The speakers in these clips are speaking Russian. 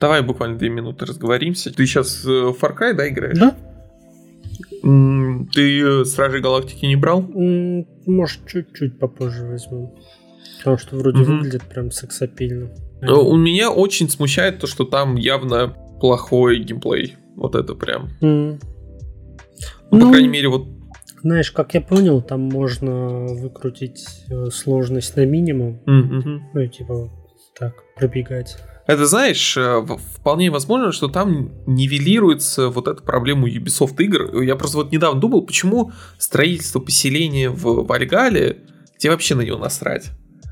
Давай буквально 2 минуты разговоримся. Ты сейчас в Far Cry, да, играешь? Да. Ты Стражи Галактики не брал? Может, чуть-чуть попозже возьму. Потому что вроде выглядит прям сексапильно. У меня очень смущает то, что там явно плохой геймплей. Вот это прям. Ну, по крайней мере, вот... Знаешь, как я понял, там можно выкрутить сложность на минимум. Ну и типа вот так пробегать. Это, знаешь, вполне возможно, что там нивелируется вот эта проблема Ubisoft игр. Я просто вот недавно думал, почему строительство поселения в Вальгале, тебе вообще на нее насрать.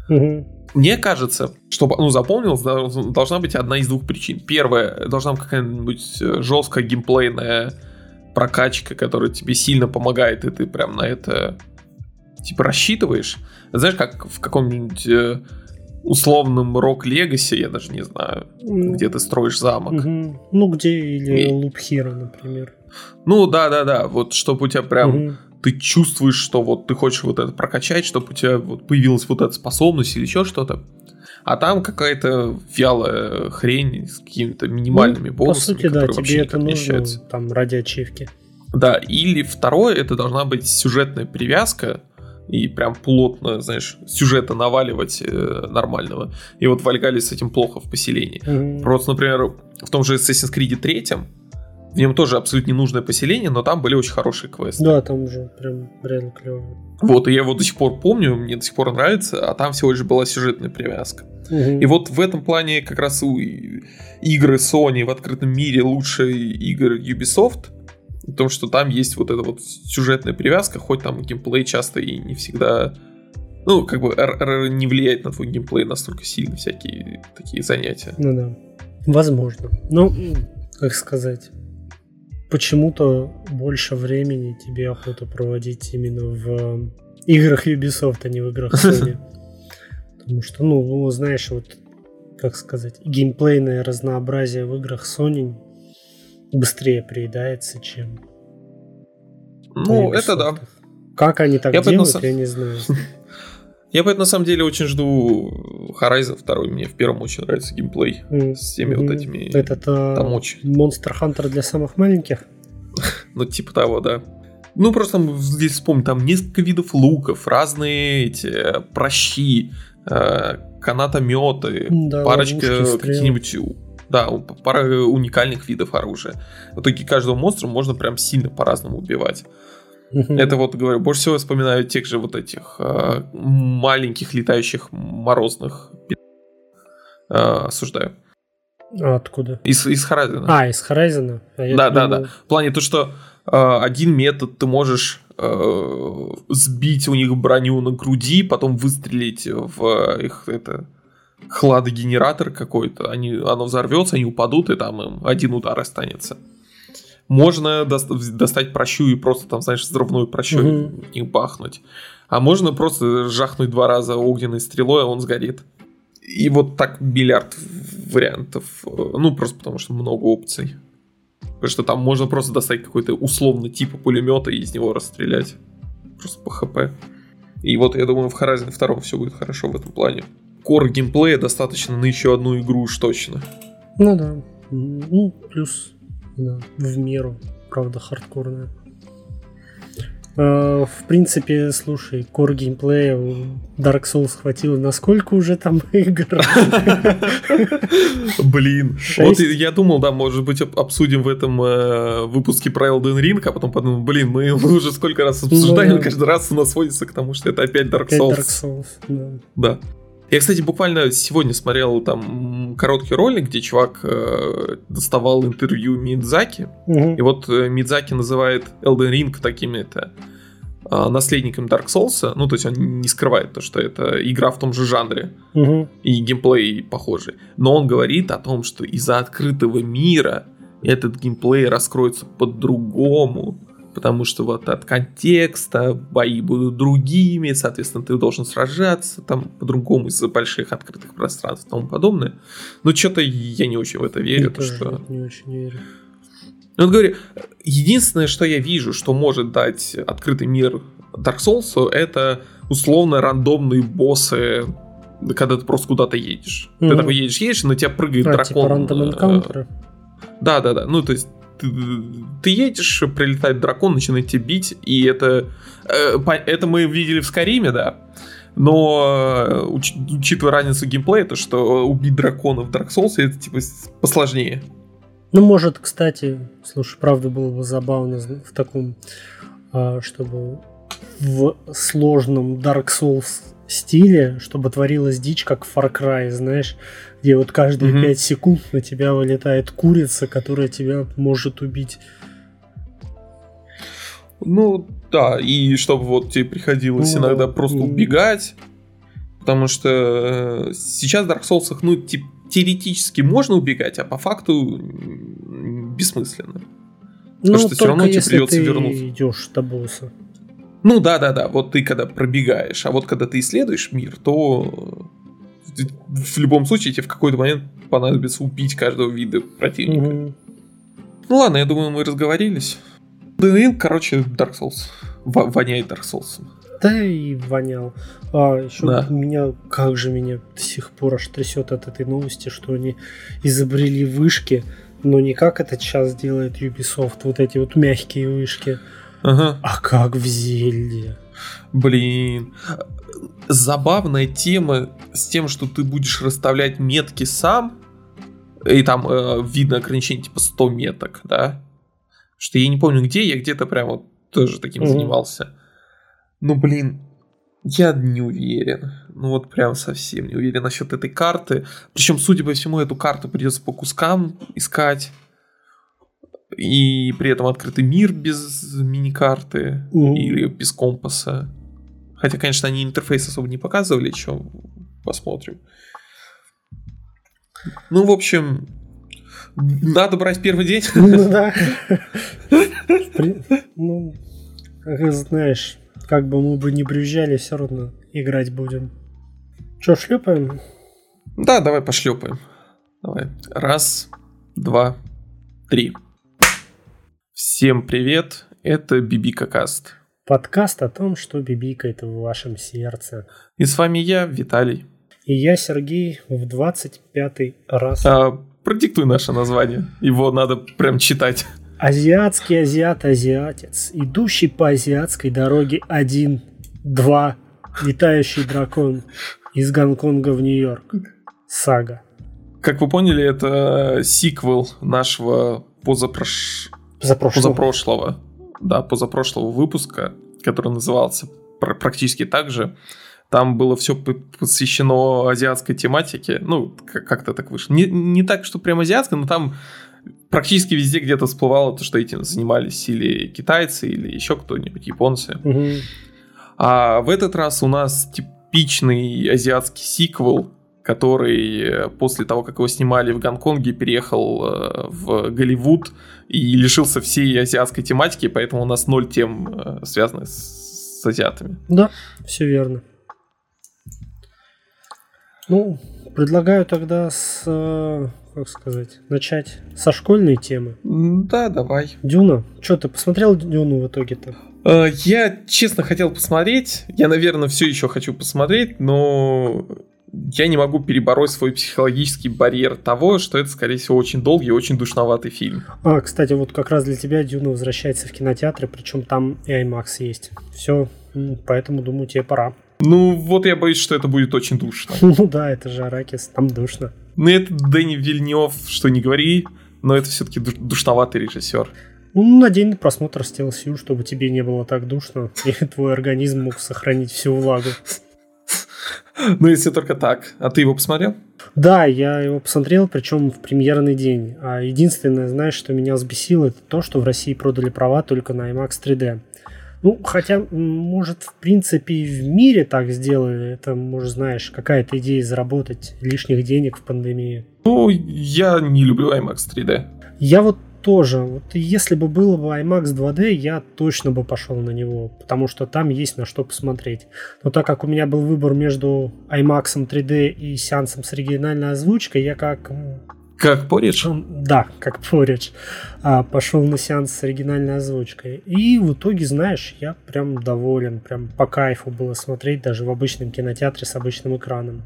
Мне кажется, чтобы оно запомнилось, должна быть одна из двух причин. Первая, должна быть какая-нибудь жесткая геймплейная прокачка, которая тебе сильно помогает, и ты прям на это типа рассчитываешь. Знаешь, как в каком-нибудь условном Rock Legacy, я даже не знаю, где ты строишь замок. Ну, где или Loop Hero, например. Ну, да-да-да, вот чтобы у тебя прям... Ты чувствуешь, что вот ты хочешь вот это прокачать, чтобы у тебя вот появилась вот эта способность или еще что-то. А там какая-то вялая хрень с какими-то минимальными бонусами, по сути, которые вообще никак не ощущаются. Там ради ачивки. Да, или второе, это должна быть сюжетная привязка, и прям плотно, знаешь, сюжета наваливать нормального. И вот Вальгале с этим плохо в поселении. Просто, например, в том же Assassin's Creed 3 в нем тоже абсолютно ненужное поселение, но там были очень хорошие квесты. Да, там уже прям реально клево. Вот, и я его до сих пор помню, мне до сих пор нравится, а там всего лишь была сюжетная привязка. И вот в этом плане как раз игры Sony в открытом мире лучше игр Ubisoft, потому что там есть вот эта вот сюжетная привязка, хоть там геймплей часто и не всегда... Ну, как бы не влияет на твой геймплей настолько сильно всякие такие занятия. Ну да, возможно. Ну, как сказать... Почему-то больше времени тебе охота проводить именно в играх Ubisoft, а не в играх Sony. Потому что, ну, знаешь, вот, как сказать, геймплейное разнообразие в играх Sony быстрее приедается, чем... Ну, это да. Как они так делают, я не знаю. Я поэтому, на самом деле, очень жду Horizon 2. Мне в первом очень нравится геймплей с всеми вот этими... Этот Monster Hunter для самых маленьких? Ну, типа того, да. Ну, просто здесь вспомню, там несколько видов луков, разные эти пращи, канатометы, да, парочка каких-нибудь... Да, пара уникальных видов оружия. В итоге каждого монстра можно прям сильно по-разному убивать. Это вот, говорю, больше всего вспоминаю тех же вот этих маленьких летающих морозных осуждаю. А откуда? Из Horizon. Из Horizon? Да. В плане то, что один метод ты можешь сбить у них броню на груди, потом выстрелить в их хладогенератор какой-то, оно взорвется, они упадут, и там им один удар останется. Можно достать прощу и просто там, знаешь, взрывную прощу и бахнуть. А можно просто жахнуть 2 раза огненной стрелой, а он сгорит. И вот так миллиард вариантов. Ну, просто потому что много опций. Потому что там можно просто достать какой-то условный типа пулемета и из него расстрелять. Просто по хп. И вот я думаю, в Horizon 2 все будет хорошо в этом плане. Кор геймплея достаточно на еще одну игру уж точно. Ну да. Ну, плюс... Да, в меру, правда, хардкорная. В принципе, слушай, кор геймплея у Dark Souls хватило на сколько уже там игр? Блин, вот я думал, да, может быть, обсудим в этом выпуске про Elden Ring, а потом подумал, блин, мы уже сколько раз обсуждаем, каждый раз у нас сводится к тому, что это опять Dark Souls. Да. Я, кстати, буквально сегодня смотрел там короткий ролик, где чувак доставал интервью Миядзаки. И вот Миядзаки называет Elden Ring таким-то наследником Dark Souls'а. Ну, то есть он не скрывает то, что это игра в том же жанре. И геймплей похожий. Но он говорит о том, что из-за открытого мира этот геймплей раскроется по-другому. Потому что вот от контекста бои будут другими, соответственно, ты должен сражаться там по-другому из-за больших открытых пространств и тому подобное. Но что-то я не очень в это верю. Я тоже не очень верю. Ну, вот говорю, единственное, что я вижу, что может дать открытый мир Dark Souls'у, это условно рандомные боссы когда ты просто куда-то едешь. Ты такой едешь, и на тебя прыгает дракон. Типа random encounter. Да-да-да, ну то есть ты едешь, прилетает дракон, начинает тебя бить, и это мы видели в Skyrim, да. Но, учитывая разницу геймплея, то, что убить дракона в Dark Souls, это, типа, посложнее. Ну, может, кстати, слушай, правда, было бы забавно в таком, чтобы в сложном Dark Souls стиле, чтобы творилась дичь, как в Far Cry, знаешь, где вот каждые 5 секунд на тебя вылетает курица, которая тебя может убить. Ну, да, и чтобы вот тебе приходилось иногда просто убегать, потому что сейчас в Dark Souls, ну, теоретически можно убегать, а по факту бессмысленно. Ну, потому что все равно тебе придется вернуться. Ну, идешь до босса. Ну, да-да-да, вот ты когда пробегаешь, а вот когда ты исследуешь мир, то в любом случае тебе в какой-то момент понадобится убить каждого вида противника. Ну, ладно, я думаю, мы разговорились. Elden Ring, короче, Dark Souls. Воняет Dark Souls. Да и вонял. Еще да. Меня до сих пор аж трясет от этой новости, что они изобрели вышки, но не как это сейчас делает Ubisoft, вот эти вот мягкие вышки, а как в Зельде. Блин. Забавная тема с тем, что ты будешь расставлять метки сам, и там видно ограничение типа 100 меток, да? Что я не помню где, я где-то прям вот тоже таким занимался. Ну, блин, я не уверен. Ну, вот прям совсем не уверен насчет этой карты. Причем, судя по всему, эту карту придется по кускам искать. И при этом открытый мир без мини-карты или без компаса. Хотя, конечно, они интерфейс особо не показывали, что посмотрим. Ну, в общем... Надо брать первый день. Ну да. Ну, знаешь, как бы мы бы не брюзжали, все равно играть будем. Че, шлепаем? Да, давай пошлепаем. Давай. 1, 2, 3. Всем привет, это Бибикакаст. Подкаст о том, что бибикает в вашем сердце. И с вами я, Виталий. И я, Сергей, в 25-й раз... Продиктуй наше название. Его надо прям читать. Азиатский азиат-азиатец, идущий по азиатской дороге 1, 2, летающий дракон из Гонконга в Нью-Йорк. Сага. Как вы поняли, это сиквел нашего позапрошлого. Да, позапрошлого выпуска, который назывался практически так же. Там было все посвящено азиатской тематике. Ну, как-то так вышло. Не так, что прям азиатская, но там практически везде где-то всплывало то, что этим занимались или китайцы, или еще кто-нибудь, японцы. А в этот раз у нас типичный азиатский сиквел, который после того, как его снимали в Гонконге, переехал в Голливуд и лишился всей азиатской тематики, поэтому у нас 0 тем, связанных с азиатами. Да, все верно. Ну, предлагаю тогда начать со школьной темы. Да, давай. Дюна. Что, ты посмотрел Дюну в итоге-то? Я, честно, хотел посмотреть. Я, наверное, все еще хочу посмотреть, но я не могу перебороть свой психологический барьер того, что это, скорее всего, очень долгий и очень душноватый фильм. А, кстати, вот как раз для тебя Дюна возвращается в кинотеатры, причем там и IMAX есть. Все, поэтому, думаю, тебе пора. Ну, вот я боюсь, что это будет очень душно. Ну да, это же Аракис, там душно. Ну, это Денис Вильнёв, что не говори, но это все-таки душноватый режиссер. Ну, на день просмотра Stealth Gamer BR, чтобы тебе не было так душно, и твой организм мог сохранить всю влагу. Ну, если только так. А ты его посмотрел? Да, я его посмотрел, причем в премьерный день. А единственное, знаешь, что меня взбесило, это то, что в России продали права только на IMAX 3D. Ну, хотя, может, в принципе, и в мире так сделали. Это, может, знаешь, какая-то идея заработать лишних денег в пандемии. Ну, я не люблю IMAX 3D. Я вот тоже. Вот если бы было бы IMAX 2D, я точно бы пошел на него, потому что там есть на что посмотреть. Но так как у меня был выбор между IMAX 3D и сеансом с оригинальной озвучкой, я как Как поридж? Да, как поридж. Пошел на сеанс с оригинальной озвучкой. И в итоге, знаешь, я прям доволен. Прям по кайфу было смотреть даже в обычном кинотеатре с обычным экраном.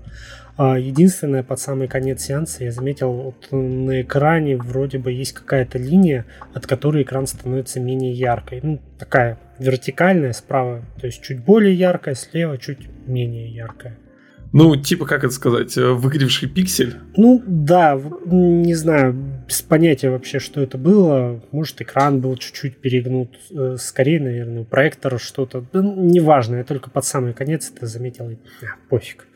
Единственное, под самый конец сеанса я заметил, вот на экране вроде бы есть какая-то линия, от которой экран становится менее яркой. Ну, такая вертикальная справа, то есть чуть более яркая, слева чуть менее яркая. Ну, типа, как это сказать, выгоревший пиксель? Ну, да, не знаю, без понятия вообще, что это было. Может, экран был чуть-чуть перегнут, скорее, наверное, проектор что-то. Да, неважно, я только под самый конец это заметил. Пофиг.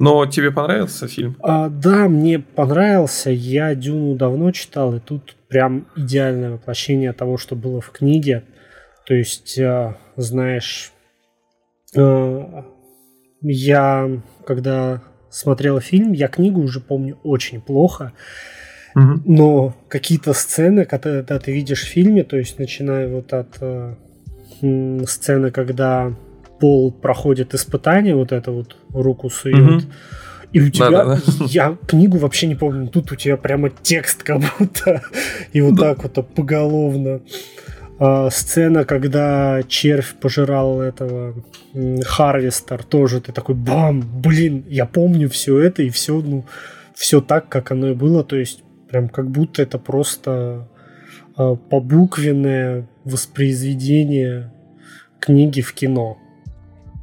Но тебе понравился фильм? Да, мне понравился. Я «Дюну» давно читал, и тут прям идеальное воплощение того, что было в книге. То есть, знаешь... Я, когда смотрел фильм, я книгу уже помню очень плохо, но какие-то сцены, когда ты видишь в фильме, то есть начиная вот от сцены, когда Пол проходит испытание, вот это вот руку сует, и у тебя... Да-да-да. Я книгу вообще не помню, тут у тебя прямо текст как будто, и вот так вот поголовно. Сцена, когда червь пожирал этого Харвестер, тоже ты такой бам, блин, я помню все это и все, ну, все так, как оно и было, то есть прям как будто это просто побуквенное воспроизведение книги в кино.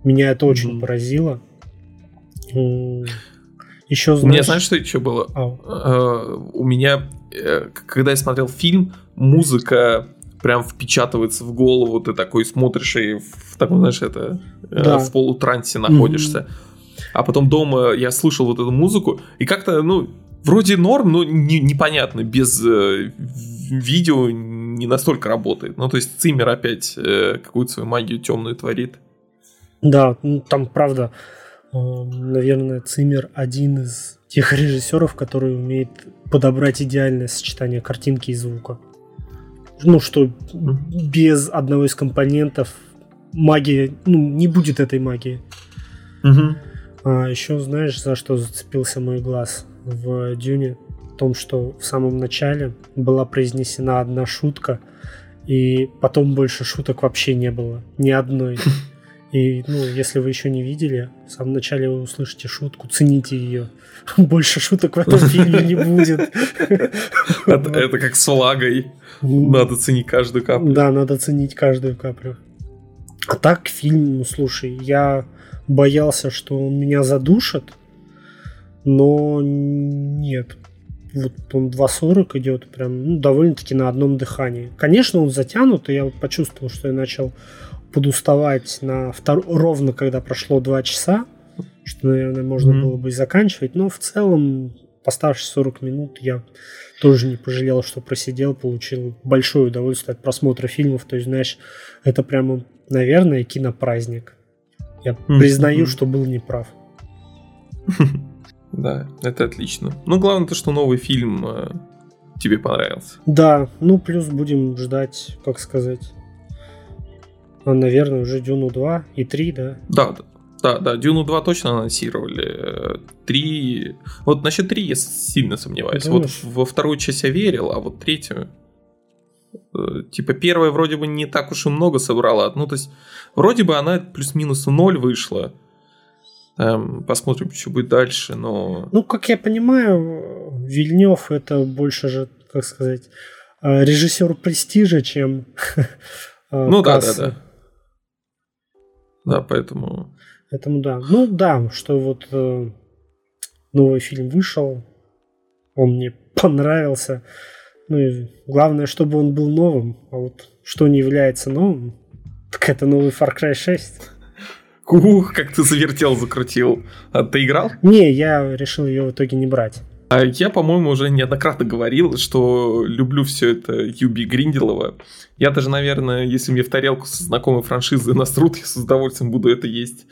Меня это очень поразило. Еще, знаешь... Мне, знаешь, что еще было? У меня, когда я смотрел фильм, музыка прям впечатывается в голову, ты такой смотришь и в таком, знаешь, это, в полутрансе находишься. А потом дома я слышал вот эту музыку, и как-то, ну, вроде норм, но непонятно, без видео не настолько работает. Ну, то есть Циммер опять какую-то свою магию темную творит. Да, ну, там, правда, наверное, Циммер один из тех режиссеров, который умеет подобрать идеальное сочетание картинки и звука. Ну, что без одного из компонентов магия, ну, не будет этой магии. А еще, знаешь, за что зацепился мой глаз в «Дюне»? В том, что в самом начале была произнесена одна шутка, и потом больше шуток вообще не было. Ни одной. И, ну, если вы еще не видели, в самом начале вы услышите шутку, цените ее. Больше шуток в этом фильме не будет. Это как с влагой. Надо ценить каждую каплю. Да, надо ценить каждую каплю. А так фильм, ну, слушай, я боялся, что он меня задушит, но нет. Вот он 2.40 идет, прям, ну, довольно-таки на одном дыхании. Конечно, он затянут, и я вот почувствовал, что я начал подуставать на ровно когда прошло 2 часа, что, наверное, можно было бы и заканчивать, но в целом, поставшись 40 минут, я тоже не пожалел, что просидел, получил большое удовольствие от просмотра фильмов, то есть, знаешь, это прямо, наверное, кинопраздник. Я признаю, что был неправ. Да, это отлично. Ну, главное то, что новый фильм тебе понравился. Да, ну, плюс будем ждать, как сказать... Наверное, уже «Дюну 2» и 3, да? Да, «Дюну 2» точно анонсировали. 3... Вот насчет 3 я сильно сомневаюсь. Думаешь? Вот во вторую часть я верил, а вот третью... Типа первая вроде бы не так уж и много собрала. Ну, то есть, вроде бы она плюс-минус 0 вышла. Посмотрим, что будет дальше, но... Ну, как я понимаю, Вильнёв это больше же, как сказать, режиссер престижа, чем... Ну, да. Да, поэтому... Поэтому да. Ну да, что вот новый фильм вышел, он мне понравился. Ну и главное, чтобы он был новым. А вот что не является новым, так это новый Far Cry 6. Ух, как ты завертел, закрутил. А ты играл? Не, я решил ее в итоге не брать. А я, по-моему, уже неоднократно говорил, что люблю все это Юби Гринделова. Я даже, наверное, если мне в тарелку со знакомой франшизой насрут, я с удовольствием буду это есть.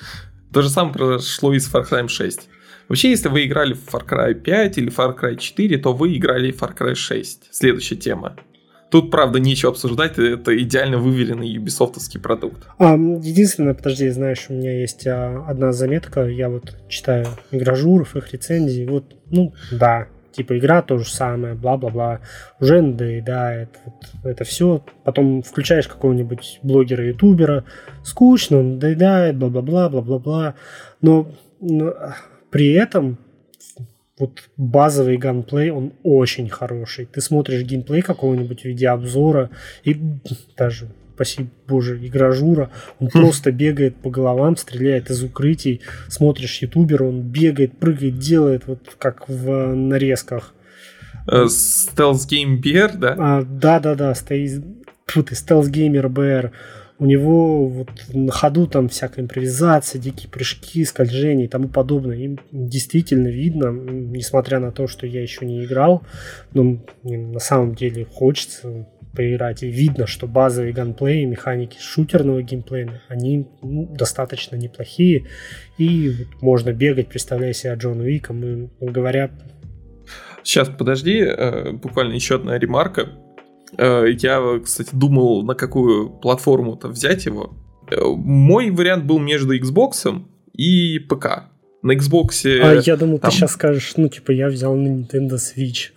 То же самое произошло и с Far Cry 6. Вообще, если вы играли в Far Cry 5 или Far Cry 4, то вы играли в Far Cry 6. Следующая тема. Тут, правда, нечего обсуждать, это идеально выверенный юбисофтовский продукт. Единственное, подожди, знаешь, у меня есть одна заметка, я вот читаю игражуров, их рецензии, вот, ну, да, типа игра то же самое, бла-бла-бла, уже надоедает, вот, это все. Потом включаешь какого-нибудь блогера-ютубера, скучно, надоедает, бла-бла-бла, бла-бла-бла, но при этом вот базовый геймплей, он очень хороший. Ты смотришь геймплей какого-нибудь видеообзора и даже... спасибо боже, игражура, он просто бегает по головам, стреляет из укрытий, смотришь ютубера, он бегает, прыгает, делает, вот как в нарезках. Stealth Gamer BR, да? Да-да-да, Stealth Gamer BR. У него вот на ходу там всякая импровизация, дикие прыжки, скольжения и тому подобное. Им действительно видно, несмотря на то, что я еще не играл, но на самом деле хочется поиграть. И видно, что базовые геймплеи, механики шутерного геймплея, они достаточно неплохие. И вот можно бегать, представляя себя Джоном Уиком, и говоря... Сейчас, подожди, буквально еще одна ремарка. Я, кстати, думал, на какую платформу-то взять его. Мой вариант был между Xbox и ПК. На Xbox... я думал, там... ты сейчас скажешь, я взял на Nintendo Switch.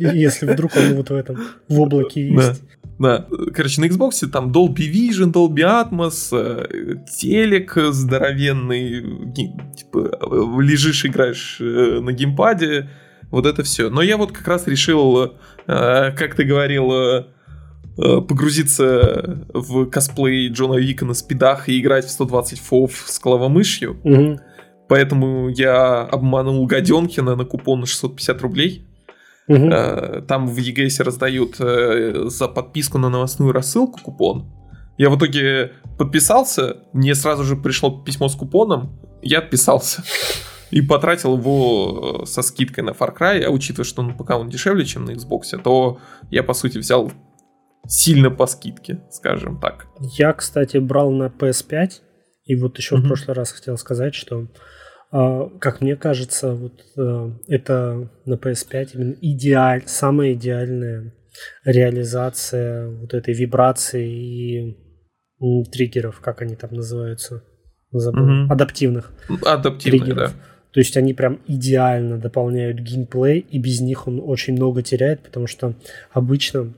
Если вдруг он вот в этом, в облаке есть. Да, короче, на Xbox там Dolby Vision, Dolby Atmos, телек здоровенный, типа лежишь, играешь на геймпаде, вот это все. Но я вот как раз решил, как ты говорил... погрузиться в косплей Джона Уика на спидах и играть в 120 фов с клавомышью. Угу. Поэтому я обманул Гаденкина на купон на 650 рублей. Угу. Там в ЕГЭСе раздают за подписку на новостную рассылку купон. Я в итоге подписался, мне сразу же пришло письмо с купоном, я отписался. И потратил его со скидкой на Far Cry, а учитывая, что пока он дешевле, чем на Xbox, то я, по сути, взял... сильно по скидке, скажем так. Я, кстати, брал на PS5, и вот еще в прошлый раз хотел сказать, что, как мне кажется, вот это на PS5 именно самая идеальная реализация вот этой вибрации и триггеров, как они там называются, забыл, адаптивных триггеров. Да. То есть они прям идеально дополняют геймплей, и без них он очень много теряет, потому что обычно...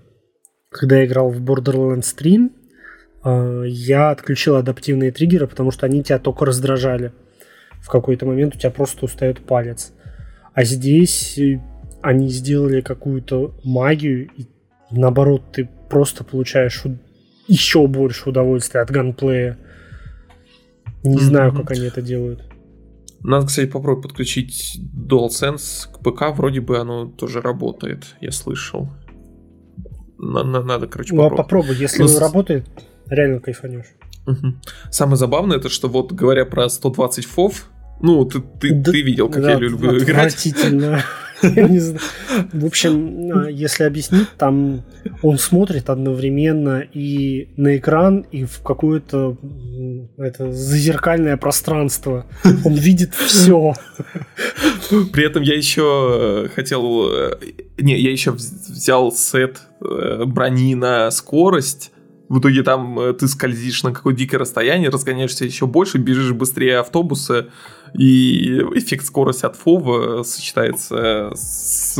Когда я играл в Borderlands 3, я отключил адаптивные триггеры, потому что они тебя только раздражали. В какой-то момент у тебя просто устает палец. А здесь они сделали какую-то магию, и наоборот, ты просто получаешь еще больше удовольствия от ганплея. Не знаю, как они это делают. Надо, кстати, попробовать подключить DualSense к ПК. Вроде бы оно тоже работает, я слышал. Надо, короче, попробовать. Ну, попробуй, если он работает, реально кайфанешь. Самое забавное, это что, вот говоря про 120 фов, ты видел, как я люблю играть. Отвратительно. Я не знаю. В общем, если объяснить, там он смотрит одновременно и на экран, и в какое-то зазеркальное пространство. Он видит все. При этом я еще хотел... я еще взял сет брони на скорость. В итоге там ты скользишь на какое-то дикое расстояние, разгоняешься еще больше, бежишь быстрее автобуса, и эффект скорости от фова сочетается с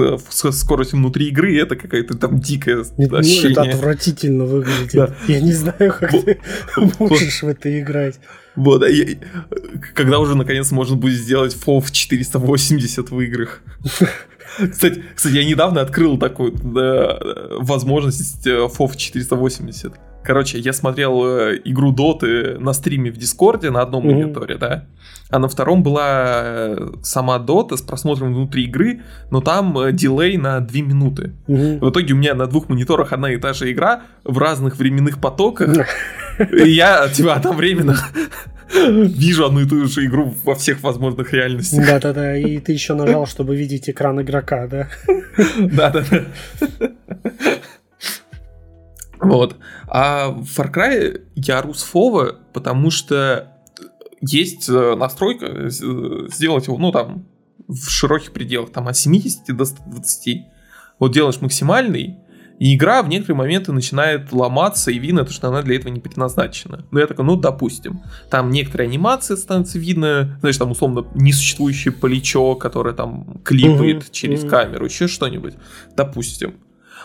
скоростью внутри игры, и это какая-то там дикая ощущение. Это отвратительно выглядит. Да. Я не знаю, как ты можешь в это играть. Вот, а когда уже наконец можно будет сделать фов 480 в играх. Кстати, я недавно открыл такую возможность FOF 480. Короче, я смотрел игру Доты на стриме в Дискорде на одном мониторе, да? А на втором была сама Дота с просмотром внутри игры, но там дилей на 2 минуты. В итоге у меня на двух мониторах одна и та же игра в разных временных потоках. И я одновременно вижу одну и ту же игру во всех возможных реальностях. Да-да-да, и ты еще нажал, чтобы видеть экран игрока, да? Да-да-да. Вот. А в Far Cry я ору с фова, потому что есть настройка сделать его, в широких пределах, там от 70 до 120. Вот делаешь максимальный, И игра в некоторые моменты начинает ломаться и видно, что она для этого не предназначена. Но я такой, ну, допустим. Там некоторые анимации становятся видно, знаешь, там, условно, несуществующее плечо, которое там клипает через камеру, еще что-нибудь. Допустим.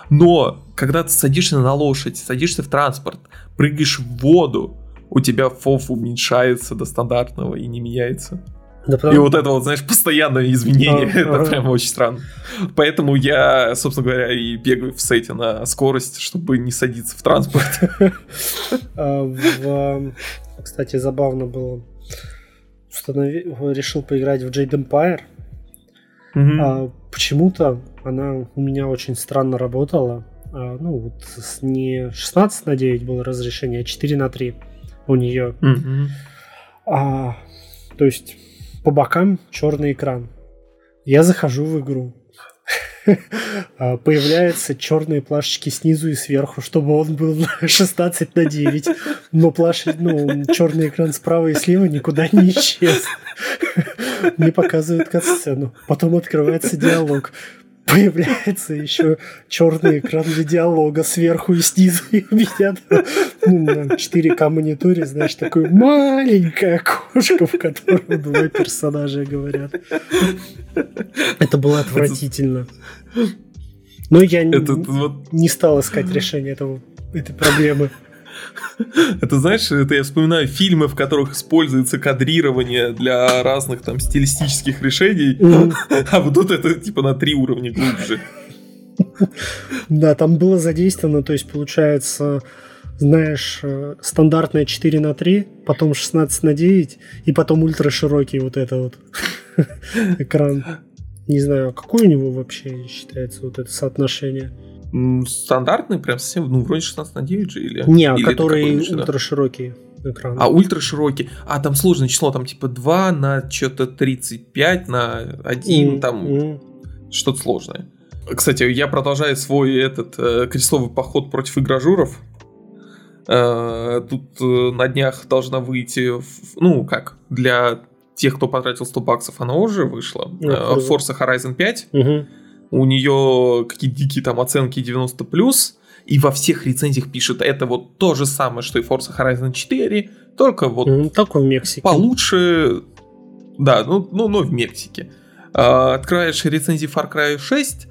Но когда ты садишься на лошадь, садишься в транспорт, прыгаешь в воду, у тебя фоф уменьшается до стандартного и не меняется. Да, и вот это вот, знаешь, постоянное изменение, это прям очень странно. Поэтому я, собственно говоря, и бегаю в сете на скорость, чтобы не садиться в транспорт. Кстати, забавно было. Решил поиграть в Jade Empire. Почему-то она у меня очень странно работала. Ну, вот не 16 на 9 было разрешение, а 4 на 3 у нее. То есть по бокам черный экран. Я захожу в игру. Появляются черные плашечки снизу и сверху, чтобы он был 16 на 9. Но черный экран справа и слева никуда не исчез. Мне показывают катсцену. Потом открывается диалог. Появляется еще черный экран для диалога сверху и снизу. И у меня на 4К мониторе, знаешь, такое маленькое окошко, в котором два персонажа говорят. Это было отвратительно. Но я не стал искать решение этой проблемы. Это, знаешь, я вспоминаю фильмы, в которых используется кадрирование для разных там стилистических решений, а вот тут это типа на 3 уровня глубже. Да, там было задействовано, то есть получается, знаешь, стандартное 4 на 3, потом 16 на 9 и потом ультраширокий вот это вот экран. Не знаю, какое у него вообще считается вот это соотношение. Стандартный, прям совсем, вроде 16 на 9 же, или... Не, или которые ультраширокие экраны. А, ультраширокие. А, там сложное число, там типа 2 на что-то 35 на 1, там что-то сложное. Кстати, я продолжаю свой этот крестовый поход против игражуров. Тут на днях должна выйти, для тех, кто потратил 100 баксов, она уже вышла. Forza Horizon 5. У нее какие-то дикие там оценки 90+, и во всех рецензиях пишут, это вот то же самое, что и Forza Horizon 4, только вот только в Мексике. Получше, да, но в Мексике. Открываешь рецензии Far Cry 6,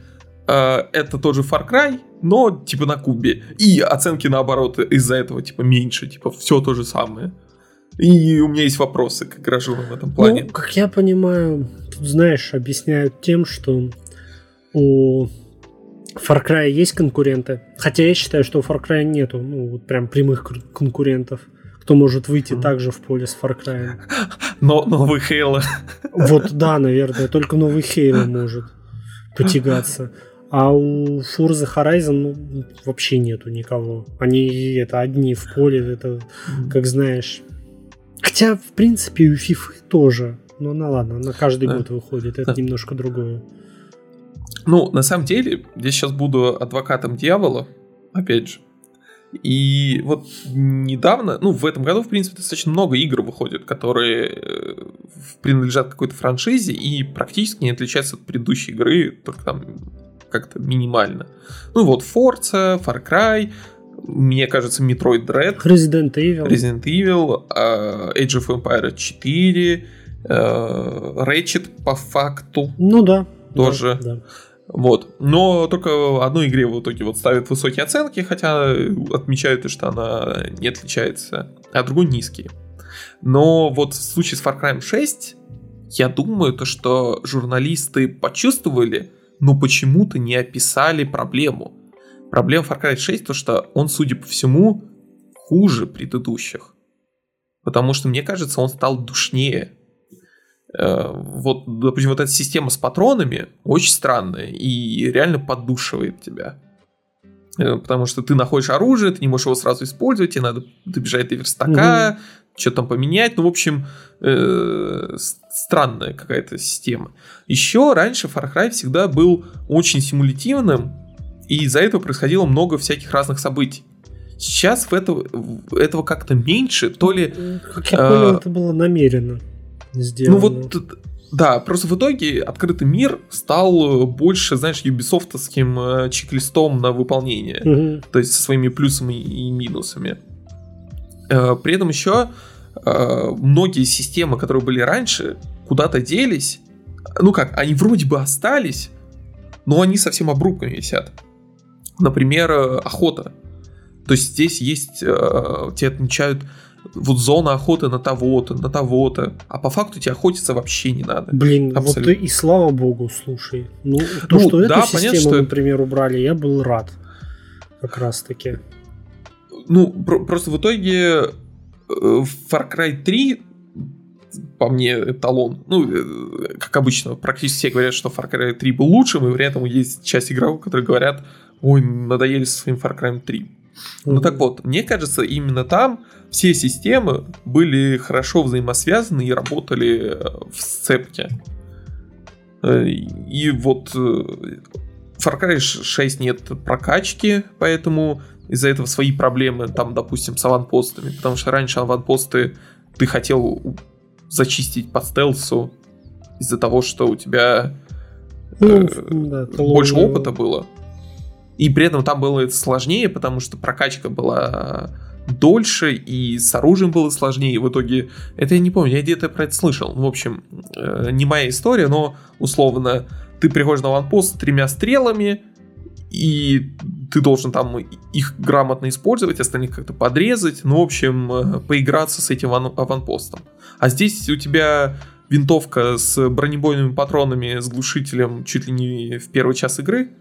это тот же Far Cry, но типа на Кубе. И оценки наоборот из-за этого типа меньше, типа все то же самое. И у меня есть вопросы к игражурам в этом плане. Как я понимаю, тут, знаешь, объясняют тем, что у Far Cry есть конкуренты. Хотя я считаю, что у Far Cry нету прям прямых конкурентов, кто может выйти также в поле с Far Cry. Но новый Хейл. Вот, да, наверное, только новый Хейл может потягаться. А у Forza Horizon вообще нету никого. Они одни в поле, это как знаешь. Хотя, в принципе, и у FIFA тоже. Но ладно, она каждый год выходит, это немножко другое. На самом деле, я сейчас буду адвокатом дьявола, опять же. И вот недавно, в этом году, в принципе, достаточно много игр выходит, которые принадлежат какой-то франшизе и практически не отличаются от предыдущей игры, только там как-то минимально. Forza, Far Cry, мне кажется, Metroid Dread, Resident Evil, Age of Empires 4, Ratchet по факту. Тоже. Да. Вот. Но только одной игре в итоге ставят высокие оценки, хотя отмечают, что она не отличается, а другой низкие. Но в случае с Far Cry 6, я думаю, что журналисты почувствовали, но почему-то не описали проблему. Проблема Far Cry 6 то, что он, судя по всему, хуже предыдущих. Потому что, мне кажется, он стал душнее. Допустим, эта система с патронами очень странная и реально поддушивает тебя. Потому что ты находишь оружие, ты не можешь его сразу использовать, тебе надо добежать до верстака, что-то там поменять. Странная какая-то система. Еще раньше Far Cry всегда был очень симулятивным, и из-за этого происходило много всяких разных событий. Сейчас этого как-то меньше, то ли... Как я понял, это было намеренно. Сделано. Да, просто в итоге открытый мир стал больше, знаешь, юбисофтовским чек-листом на выполнение. Mm-hmm. То есть со своими плюсами и минусами. При этом еще многие системы, которые были раньше, куда-то делись. Ну как, они вроде бы остались, но они совсем обрубками висят. Например, охота. То есть здесь есть, тебе отмечают вот зона охоты на того-то, а по факту тебе охотиться вообще не надо. Блин, абсолютно. Вот и слава богу, слушай. Ну, то, ну, что да, эту систему, понятно, что... например, убрали, я был рад. Как раз таки. Ну, просто в итоге Far Cry 3, по мне, эталон. Ну, как обычно, практически все говорят, что Far Cry 3 был лучшим, и при этом есть часть игроков, которые говорят: ой, надоели со своим Far Cry 3. Mm-hmm. Ну так вот, мне кажется, именно там все системы были хорошо взаимосвязаны и работали в сцепке. И вот Far Cry 6 нет прокачки, поэтому из-за этого свои проблемы, там, допустим, с аванпостами. Потому что раньше аванпосты ты хотел зачистить по стелсу из-за того, что у тебя больше опыта было. И при этом там было это сложнее, потому что прокачка была дольше, и с оружием было сложнее. И в итоге, это я не помню, я где-то про это слышал. В общем, не моя история, но условно, ты приходишь на аванпост с 3 стрелами, и ты должен там их грамотно использовать, остальных как-то подрезать, ну, в общем, поиграться с этим аванпостом. А здесь у тебя винтовка с бронебойными патронами, с глушителем чуть ли не в первый час игры.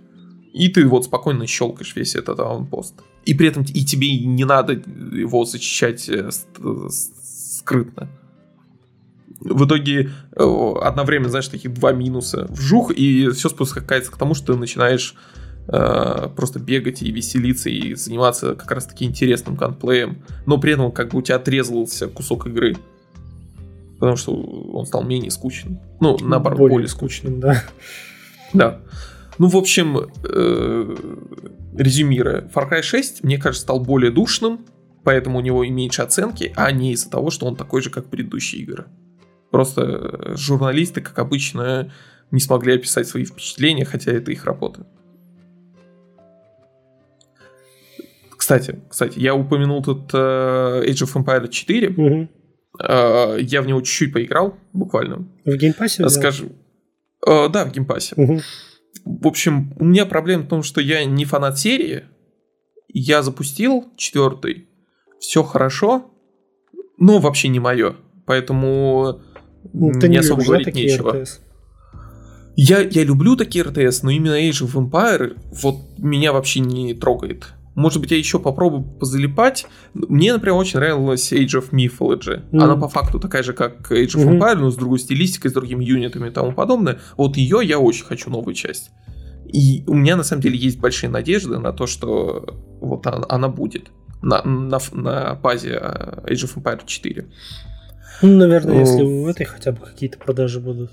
И ты вот спокойно щелкаешь весь этот аванпост. И при этом и тебе не надо его защищать скрытно. В итоге одновременно, знаешь, таких 2 минуса. Вжух, и все спускается к тому, что ты начинаешь просто бегать и веселиться, и заниматься как раз таки интересным геймплеем. Но при этом как бы у тебя отрезался кусок игры. Потому что он стал менее скучным. Ну, наоборот, более скучным, да. Да. Ну, в общем, резюмируя, Far Cry 6, мне кажется, стал более душным, поэтому у него и меньше оценки, а не из-за того, что он такой же, как предыдущие игры. Просто журналисты, как обычно, не смогли описать свои впечатления, хотя это их работа. Кстати, я упомянул тут Age of Empires 4. Угу. Я в него чуть-чуть поиграл, буквально. В геймпассе? Скажу. Да? Да, в геймпассе. Угу. В общем, у меня проблема в том, что я не фанат серии. Я запустил 4, все хорошо, но вообще не мое. Поэтому не особо говорить нечего. Я люблю такие РТС, но именно Age of Empire вот меня вообще не трогает. Может быть, я еще попробую позалипать. Мне, например, очень нравилась Age of Mythology. Mm-hmm. Она по факту такая же, как Age of Empire, но с другой стилистикой, с другими юнитами и тому подобное. Вот ее я очень хочу, новую часть. И у меня, на самом деле, есть большие надежды на то, что вот она будет на базе Age of Empire 4. Ну, наверное, если в этой хотя бы какие-то продажи будут.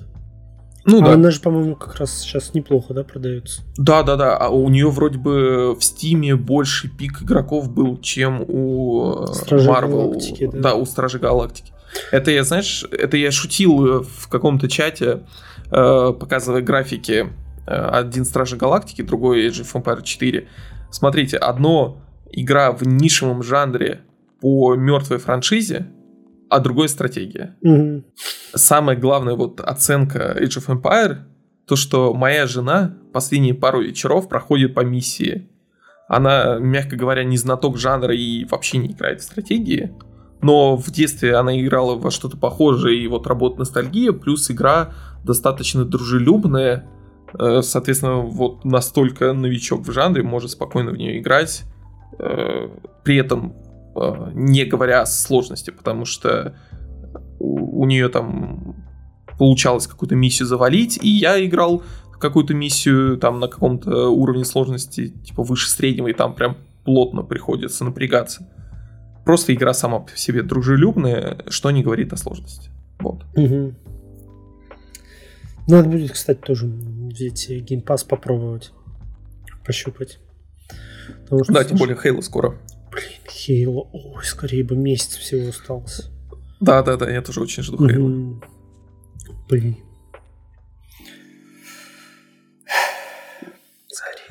Ну, да. Она же, по-моему, как раз сейчас неплохо, да, продается? Да. А у нее вроде бы в Стиме больше пик игроков был, чем у Марвел. Да. Да, у Стражи Галактики. Это я, знаешь, шутил в каком-то чате, показывая графики. Один Стражи Галактики, другой Age of Empires 4. Смотрите, одно игра в нишевом жанре по мертвой франшизе, а другой стратегия. Mm-hmm. Самая главная вот оценка Age of Empire, то, что моя жена последние пару вечеров проходит по миссии. Она, мягко говоря, не знаток жанра и вообще не играет в стратегии, но в детстве она играла во что-то похожее, и вот работает ностальгия, плюс игра достаточно дружелюбная, соответственно, вот настолько новичок в жанре может спокойно в нее играть, при этом не говоря о сложности, потому что у нее там получалось какую-то миссию завалить, и я играл какую-то миссию там на каком-то уровне сложности, типа выше среднего, и там прям плотно приходится напрягаться. Просто игра сама по себе дружелюбная, что не говорит о сложности. Вот. Угу. Надо будет, кстати, тоже взять геймпасс попробовать, пощупать. Потому что, да, слушай... тем более Хейла скоро. Блин, Хейло, ой, скорее бы месяц всего остался. Да, я тоже очень жду Хейла. Блин, Швейцария.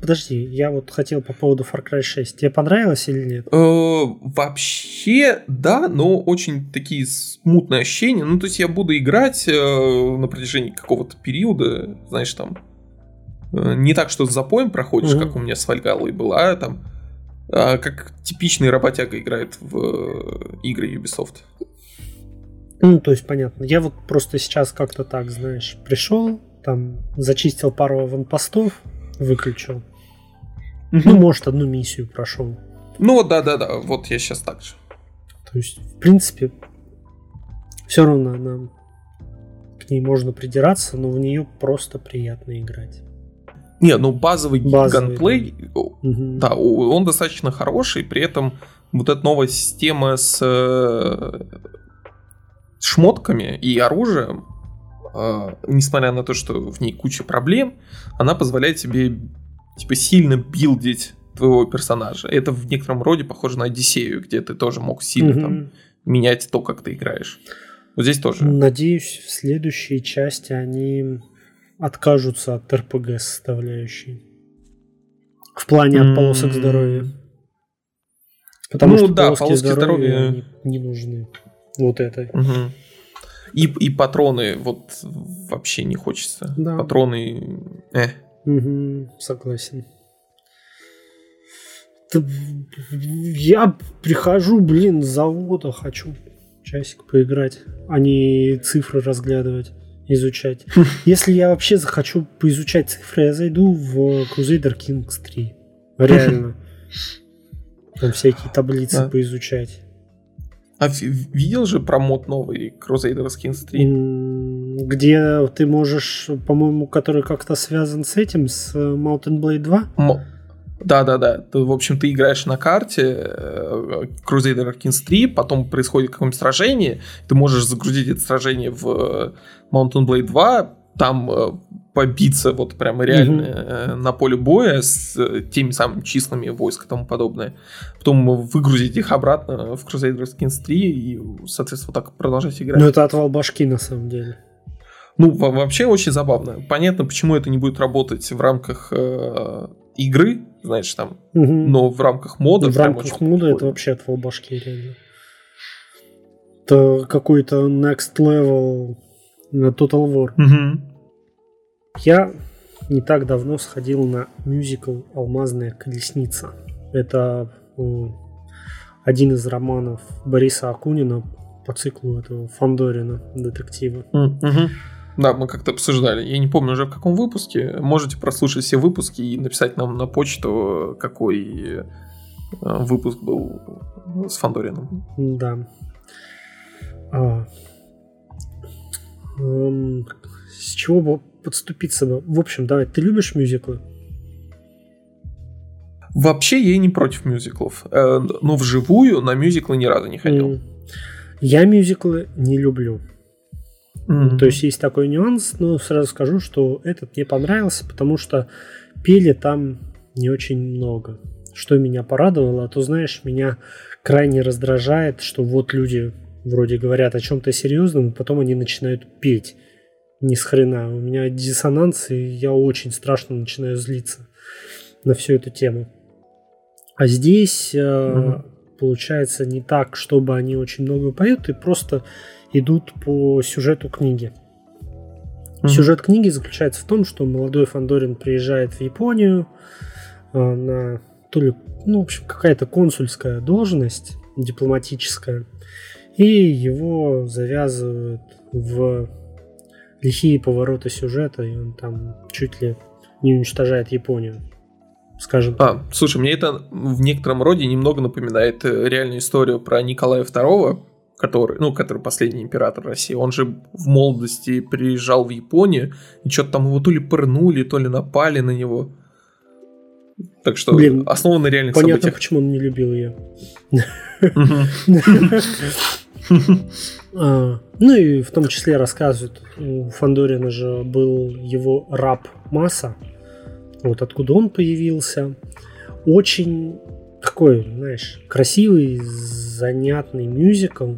Подожди, я вот хотел по поводу Far Cry 6. Тебе понравилось или нет? Вообще, да, но очень такие смутные ощущения. Ну, то есть я буду играть на протяжении какого-то периода, знаешь, там, не так, что за поем проходишь, как у меня с Вальгалой была, а там как типичный работяга играет в игры Ubisoft. Ну, то есть, понятно. Я вот просто сейчас как-то так, знаешь, пришел, там, зачистил пару аванпостов, выключил. Ну, может, одну миссию прошел. Ну, да-да-да, вот я сейчас так же. То есть, в принципе, все равно нам к ней можно придираться, но в нее просто приятно играть. Не, ну базовый ганплей, да, он достаточно хороший, при этом вот эта новая система с шмотками и оружием, несмотря на то, что в ней куча проблем, она позволяет тебе типа сильно билдить твоего персонажа. Это в некотором роде похоже на Одиссею, где ты тоже мог сильно там менять то, как ты играешь. Вот здесь тоже. Надеюсь, в следующей части они откажутся от РПГ составляющей. В плане от полосок здоровья. Потому что да, полоски здоровья не нужны. Вот это. И патроны вот вообще не хочется. Да. Патроны... согласен. Я прихожу, блин, с завода, хочу часик поиграть, а не цифры разглядывать. Изучать. Если я вообще захочу поизучать цифры, я зайду в Crusader Kings 3. Реально. Там всякие таблицы поизучать. А видел же про мод новый Crusader Kings 3? Где ты можешь, по-моему, который как-то связан с этим, с Mountain Blade 2? Да-да-да. В общем, ты играешь на карте Crusader Kings 3, потом происходит какое-нибудь сражение, ты можешь загрузить это сражение в Mountain Blade 2, там побиться вот прямо реально на поле боя с теми самыми числами войск и тому подобное. Потом выгрузить их обратно в Crusader Kings 3 и, соответственно, так продолжать играть. Ну, это отвал башки, на самом деле. Ну, вообще очень забавно. Понятно, почему это не будет работать в рамках... игры, знаешь, там, но в рамках мода... В рамках мода это вообще отвал башки, реально. Это какой-то next level Total War. Я не так давно сходил на мюзикл «Алмазная колесница». Это один из романов Бориса Акунина по циклу этого Фандорина, детектива. Да, мы как-то обсуждали. Я не помню уже в каком выпуске. Можете прослушать все выпуски и написать нам на почту, какой выпуск был с Фандорином. Да. С чего бы подступиться бы? В общем, давай, ты любишь мюзиклы? Вообще я и не против мюзиклов. Но вживую на мюзиклы ни разу не ходил. Я мюзиклы не люблю. То есть есть такой нюанс, но сразу скажу, что этот мне понравился, потому что пели там не очень много, что меня порадовало. А то, знаешь, меня крайне раздражает, что вот люди вроде говорят о чем-то серьезном, и потом они начинают петь ни с хрена. У меня диссонанс, и я очень страшно начинаю злиться на всю эту тему. А здесь получается не так, чтобы они очень много поют, и просто... идут по сюжету книги. Сюжет книги заключается в том, что молодой Фандорин приезжает в Японию на то ли, ну, в общем, какая-то консульская должность дипломатическая, и его завязывают в лихие повороты сюжета, и он там чуть ли не уничтожает Японию. Скажем. Слушай, мне это в некотором роде немного напоминает реальную историю про Николая II, который последний император России, он же в молодости приезжал в Японию, и что-то там его то ли пырнули, то ли напали на него. Так что основано на реальных понятно, событиях. Понятно, почему он не любил ее. Ну и в том числе рассказывают, у Фандорина же был его раб Маса, вот откуда он появился. Очень... такой, знаешь, красивый, занятный мюзикл,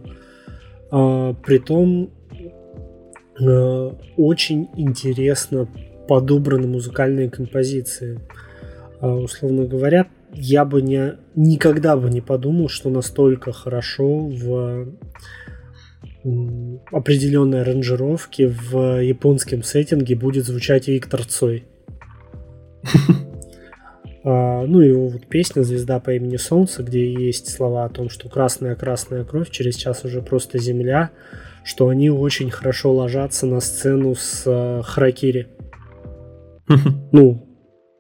притом очень интересно подобраны музыкальные композиции. Условно говоря, я бы никогда бы не подумал, что настолько хорошо в определенной аранжировке в японском сеттинге будет звучать Виктор Цой. Ну, его вот песня «Звезда по имени Солнце», где есть слова о том, что красная-красная кровь, через час уже просто земля, что они очень хорошо ложатся на сцену с харакири. Ну,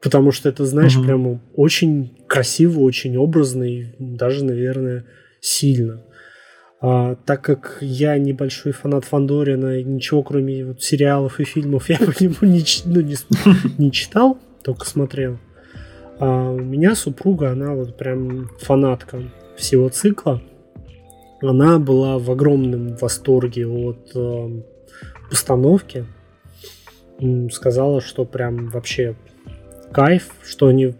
потому что это, знаешь, прямо очень красиво, очень образно и даже, наверное, сильно. Так как я небольшой фанат Фандорина, ничего кроме вот сериалов и фильмов я по нему не читал, только смотрел. У меня супруга, она вот прям фанатка всего цикла. Она была в огромном восторге от постановки. Сказала, что прям вообще кайф, что они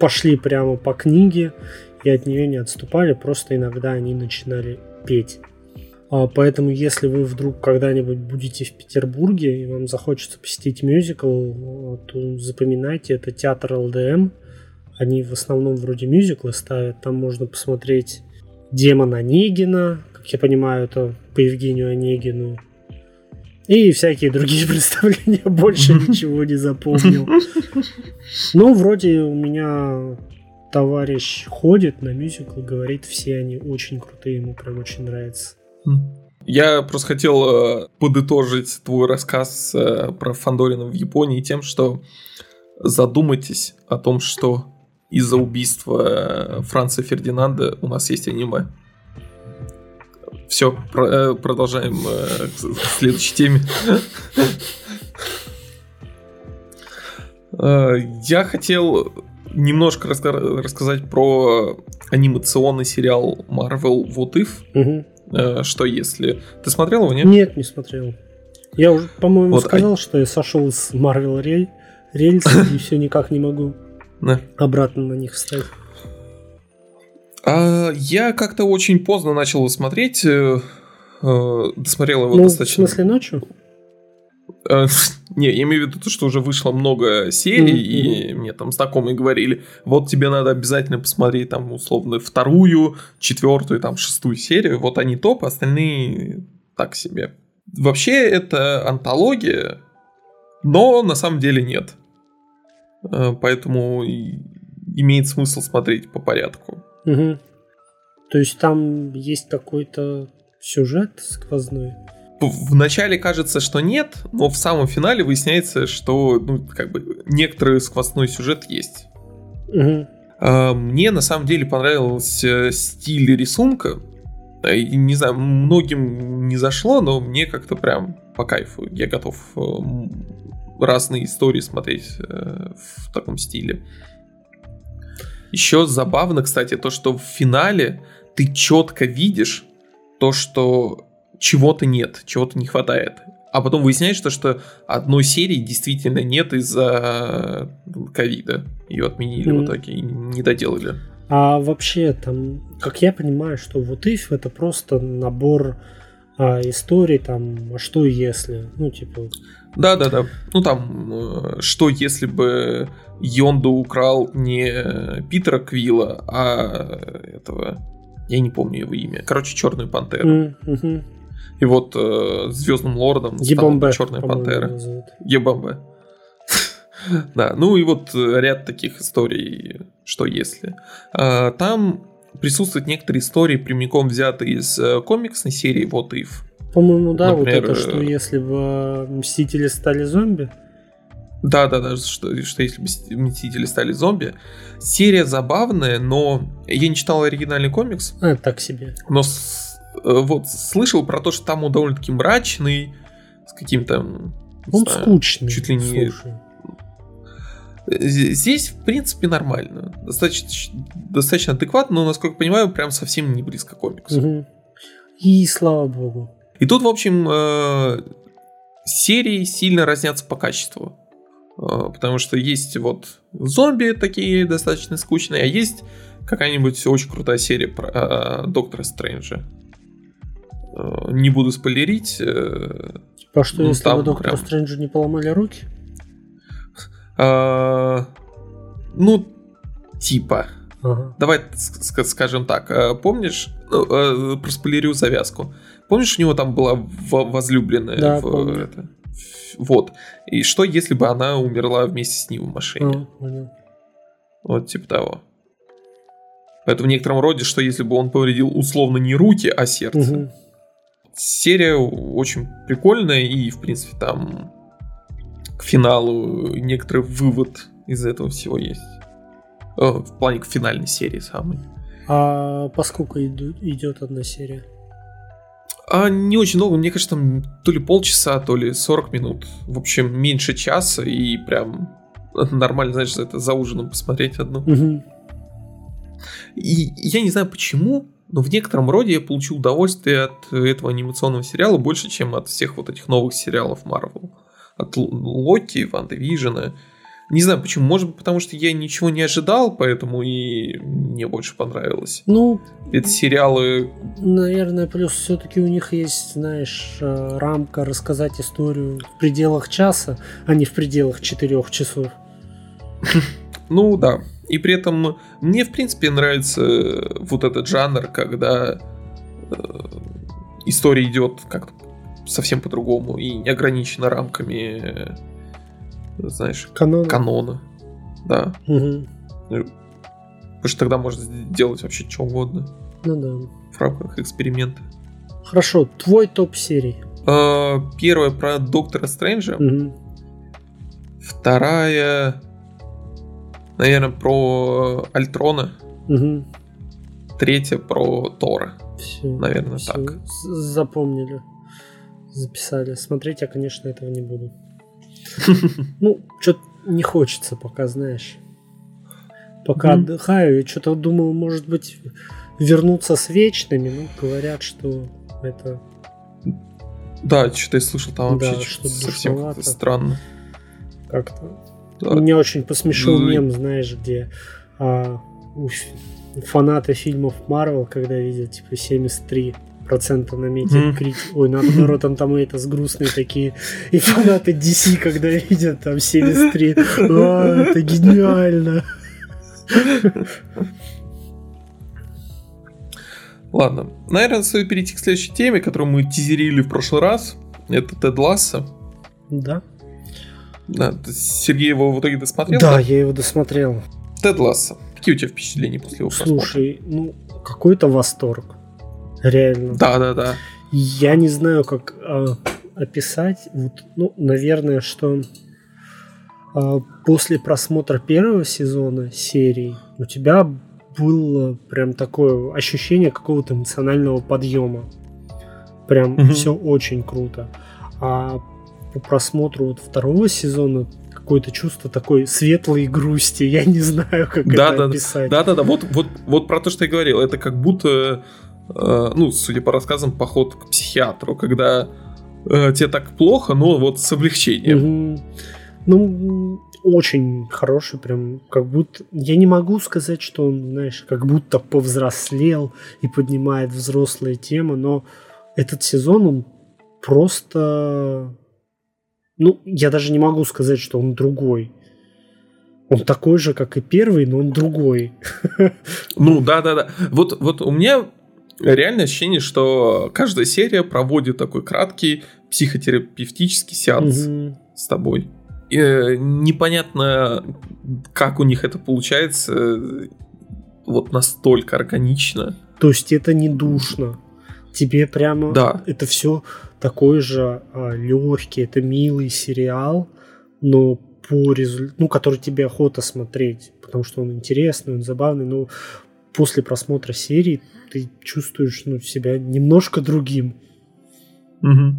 пошли прямо по книге и от нее не отступали, просто иногда они начинали петь. Поэтому, если вы вдруг когда-нибудь будете в Петербурге и вам захочется посетить мюзикл, то запоминайте, это театр ЛДМ. Они в основном вроде мюзиклы ставят. Там можно посмотреть «Демон Онегина», как я понимаю, это по Евгению Онегину. И всякие другие представления. Больше ничего не запомнил. Ну, вроде у меня товарищ ходит на мюзиклы, говорит, все они очень крутые, ему прям очень нравится. Я просто хотел подытожить твой рассказ про Фандорина в Японии тем, что задумайтесь о том, что из-за убийства Франца Фердинанда у нас есть аниме. Все, продолжаем к следующей теме. Я хотел немножко рассказать про анимационный сериал Marvel What If. Что если... Ты смотрел его, нет? Нет, не смотрел. Я уже, по-моему, вот, сказал, что я сошел с Marvel рельс и все никак не могу обратно на них встать. Я как-то очень поздно начал его смотреть. Досмотрел его достаточно... в смысле, ночью? Не, я имею в виду то, что уже вышло много серий, и мне там знакомые говорили, вот тебе надо обязательно посмотреть там условно 2, 4, 6 серию, вот они топ, остальные так себе. Вообще это антология, но на самом деле нет. Поэтому имеет смысл смотреть по порядку. Угу. То есть там есть какой-то сюжет сквозной? Вначале кажется, что нет, но в самом финале выясняется, что некоторый сквозной сюжет есть. Угу. Мне на самом деле понравился стиль рисунка. Не знаю, многим не зашло, но мне как-то прям по кайфу. Я готов разные истории смотреть в таком стиле. Еще забавно, кстати, то, что в финале ты четко видишь то, что чего-то нет, чего-то не хватает. А потом выясняется, что одной серии действительно нет из-за ковида. Ее отменили в итоге и не доделали. А вообще, там, как я понимаю, что вот if это просто набор историй, там, а что если? Ну, типа... Да-да-да. Ну, там, что если бы Йонду украл не Питера Квилла, а этого... Я не помню его имя. Короче, Черную пантеру. Mm-hmm. И вот Звездным лордом стала Черная пантера. Ебамбе. Да, ну и вот ряд таких историй, что если. Там присутствуют некоторые истории, прямиком взятые из комиксной серии What If. По-моему, да, например, вот это, что если бы Мстители стали зомби. Да-да-да, что если бы Мстители стали зомби. Серия забавная, но я не читал оригинальный комикс. Так себе. Но вот слышал про то, что там он довольно-таки мрачный, с каким-то... Он скучный. Чуть ли не... Слушай. Здесь, в принципе, нормально. Достаточно адекватно, но, насколько понимаю, прям совсем не близко к комиксу. Угу. И слава богу. И тут, в общем, серии сильно разнятся по качеству. Потому что есть вот зомби такие достаточно скучные, а есть какая-нибудь очень крутая серия про Доктора Стрэнджа. Не буду спойлерить. А что, если бы Доктору Стрэнджу не поломали руки? Ну, типа. Ага. Давай скажем так. Помнишь, проспойлерю завязку. Помнишь, у него там была возлюбленная? Да, это? Вот. И что, если бы она умерла вместе с ним в машине? Ага. Вот типа того. Поэтому в некотором роде, что если бы он повредил условно не руки, а сердце. Угу. Серия очень прикольная, и, в принципе, там к финалу некоторый вывод из этого всего есть. В плане к финальной серии самой. А по сколько идет одна серия? А не очень долго, мне кажется, там то ли полчаса, то ли 40 минут. В общем, меньше часа, и прям нормально, знаешь, это за ужином посмотреть одну. Угу. И я не знаю почему, но в некотором роде я получил удовольствие от этого анимационного сериала больше, чем от всех вот этих новых сериалов Marvel. От Локи, Ванда Вижена. Не знаю почему, может быть, потому что я ничего не ожидал, поэтому и мне больше понравилось. Ну, это сериалы... Наверное, плюс все-таки у них есть, знаешь, рамка рассказать историю в пределах часа, а не в пределах 4 часов. Ну, да. И при этом мне, в принципе, нравится вот этот жанр, когда история идет как-то совсем по-другому и не ограничена рамками, знаешь, канона. Да. Угу. Потому что тогда можно делать вообще что угодно. Ну да. В рамках эксперимента. Хорошо, твой топ серий. Первая про Доктора Стрэнджа. Угу. Вторая... Наверное, про Альтрона. Угу. Третья про Тора. Все, наверное, все. Так. Запомнили. Записали. Смотреть я, конечно, этого не буду. Ну, что-то не хочется пока, знаешь. Пока отдыхаю. Я что-то думал, может быть, вернуться с Вечными. Ну, говорят, что это... Да, что-то я слышал там вообще совсем как-то странно. Как-то... Меня очень посмешил мем, знаешь, где фанаты фильмов Marvel, когда видят, типа, 73% на Metacritic. Ой, наоборот, там и это с грустные такие. И фанаты DC, когда видят там 73. Это гениально. Ладно. Наверное, стоит перейти к следующей теме, которую мы тизерили в прошлый раз. Это Тед Лассо. Да. Да, Сергей его в итоге досмотрел? Да, я его досмотрел. Тед Лассо, какие у тебя впечатления после его просмотра? Слушай, ну, какой-то восторг. Реально. Да. Я не знаю, как описать. Вот, ну, наверное, что после просмотра первого сезона серии у тебя было прям такое ощущение какого-то эмоционального подъема. Прям все очень круто. А по просмотру вот второго сезона какое-то чувство такой светлой грусти. Я не знаю, как это описать. Да. Вот про то, что я говорил. Это как будто, ну, судя по рассказам, поход к психиатру, когда тебе так плохо, но вот с облегчением. Угу. Ну, очень хороший прям, как будто... Я не могу сказать, что он, знаешь, как будто повзрослел и поднимает взрослые темы, но этот сезон, он просто... Ну, я даже не могу сказать, что он другой. Он такой же, как и первый, но он другой. Ну, да. Вот у меня реально ощущение, что каждая серия проводит такой краткий психотерапевтический сеанс с тобой. И непонятно, как у них это получается вот настолько органично. То есть это не душно. Тебе прямо это все такой же легкий, это милый сериал, но по результату, ну, который тебе охота смотреть, потому что он интересный, он забавный, но после просмотра серии ты чувствуешь, ну, себя немножко другим. Угу.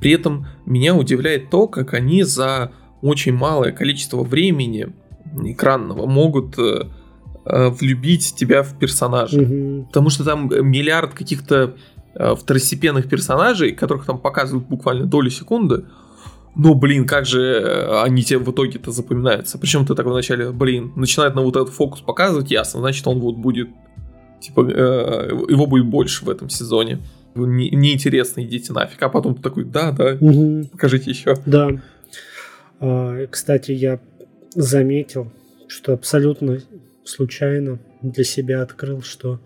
При этом меня удивляет то, как они за очень малое количество времени экранного могут влюбить тебя в персонажа. Угу. Потому что там миллиард каких-то второстепенных персонажей, которых там показывают буквально долю секунды, но, блин, как же они тебе в итоге-то запоминаются. Причем ты так вначале, начинает на вот этот фокус показывать, ясно, значит, он вот будет, типа, его будет больше в этом сезоне. Неинтересно, идите нафиг. А потом ты такой, да, покажите еще. Да. Кстати, я заметил, что абсолютно случайно для себя открыл, что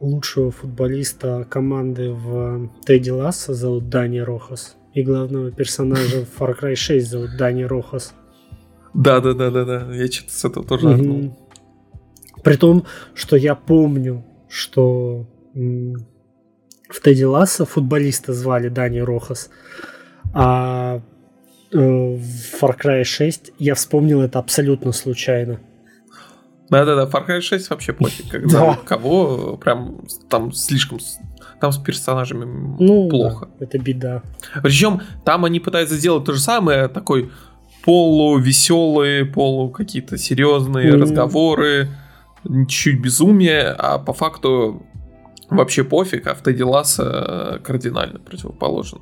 лучшего футболиста команды в Теде Лассо зовут Дани Рохас, и главного персонажа в Far Cry 6 зовут Дани Рохас. Да, я что-то с этого тоже отнул. При том, что я помню, что в Теде Лассо футболиста звали Дани Рохас, а в Far Cry 6 я вспомнил это абсолютно случайно. Да, Far Cry 6 вообще пофиг, когда кого прям там слишком... Там с персонажами плохо. Да, это беда. Причем там они пытаются сделать то же самое, такой полувеселые, полу какие-то серьезные разговоры, чуть-чуть безумие, а по факту вообще пофиг, а в Теде Лассо кардинально противоположно.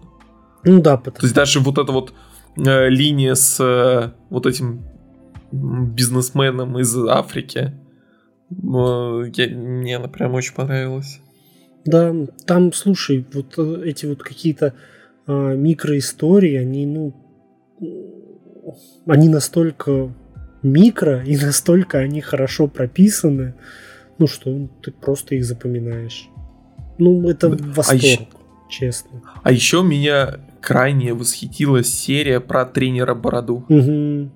Ну да, потому... То есть даже вот эта вот линия с вот этим бизнесменом из Африки, мне она прям очень понравилась. Да, там, слушай, вот эти вот какие-то микроистории, они, они настолько микро и настолько они хорошо прописаны, что ты просто их запоминаешь. Это восторг, честно. А еще меня крайне восхитила серия про тренера Бороду. Угу.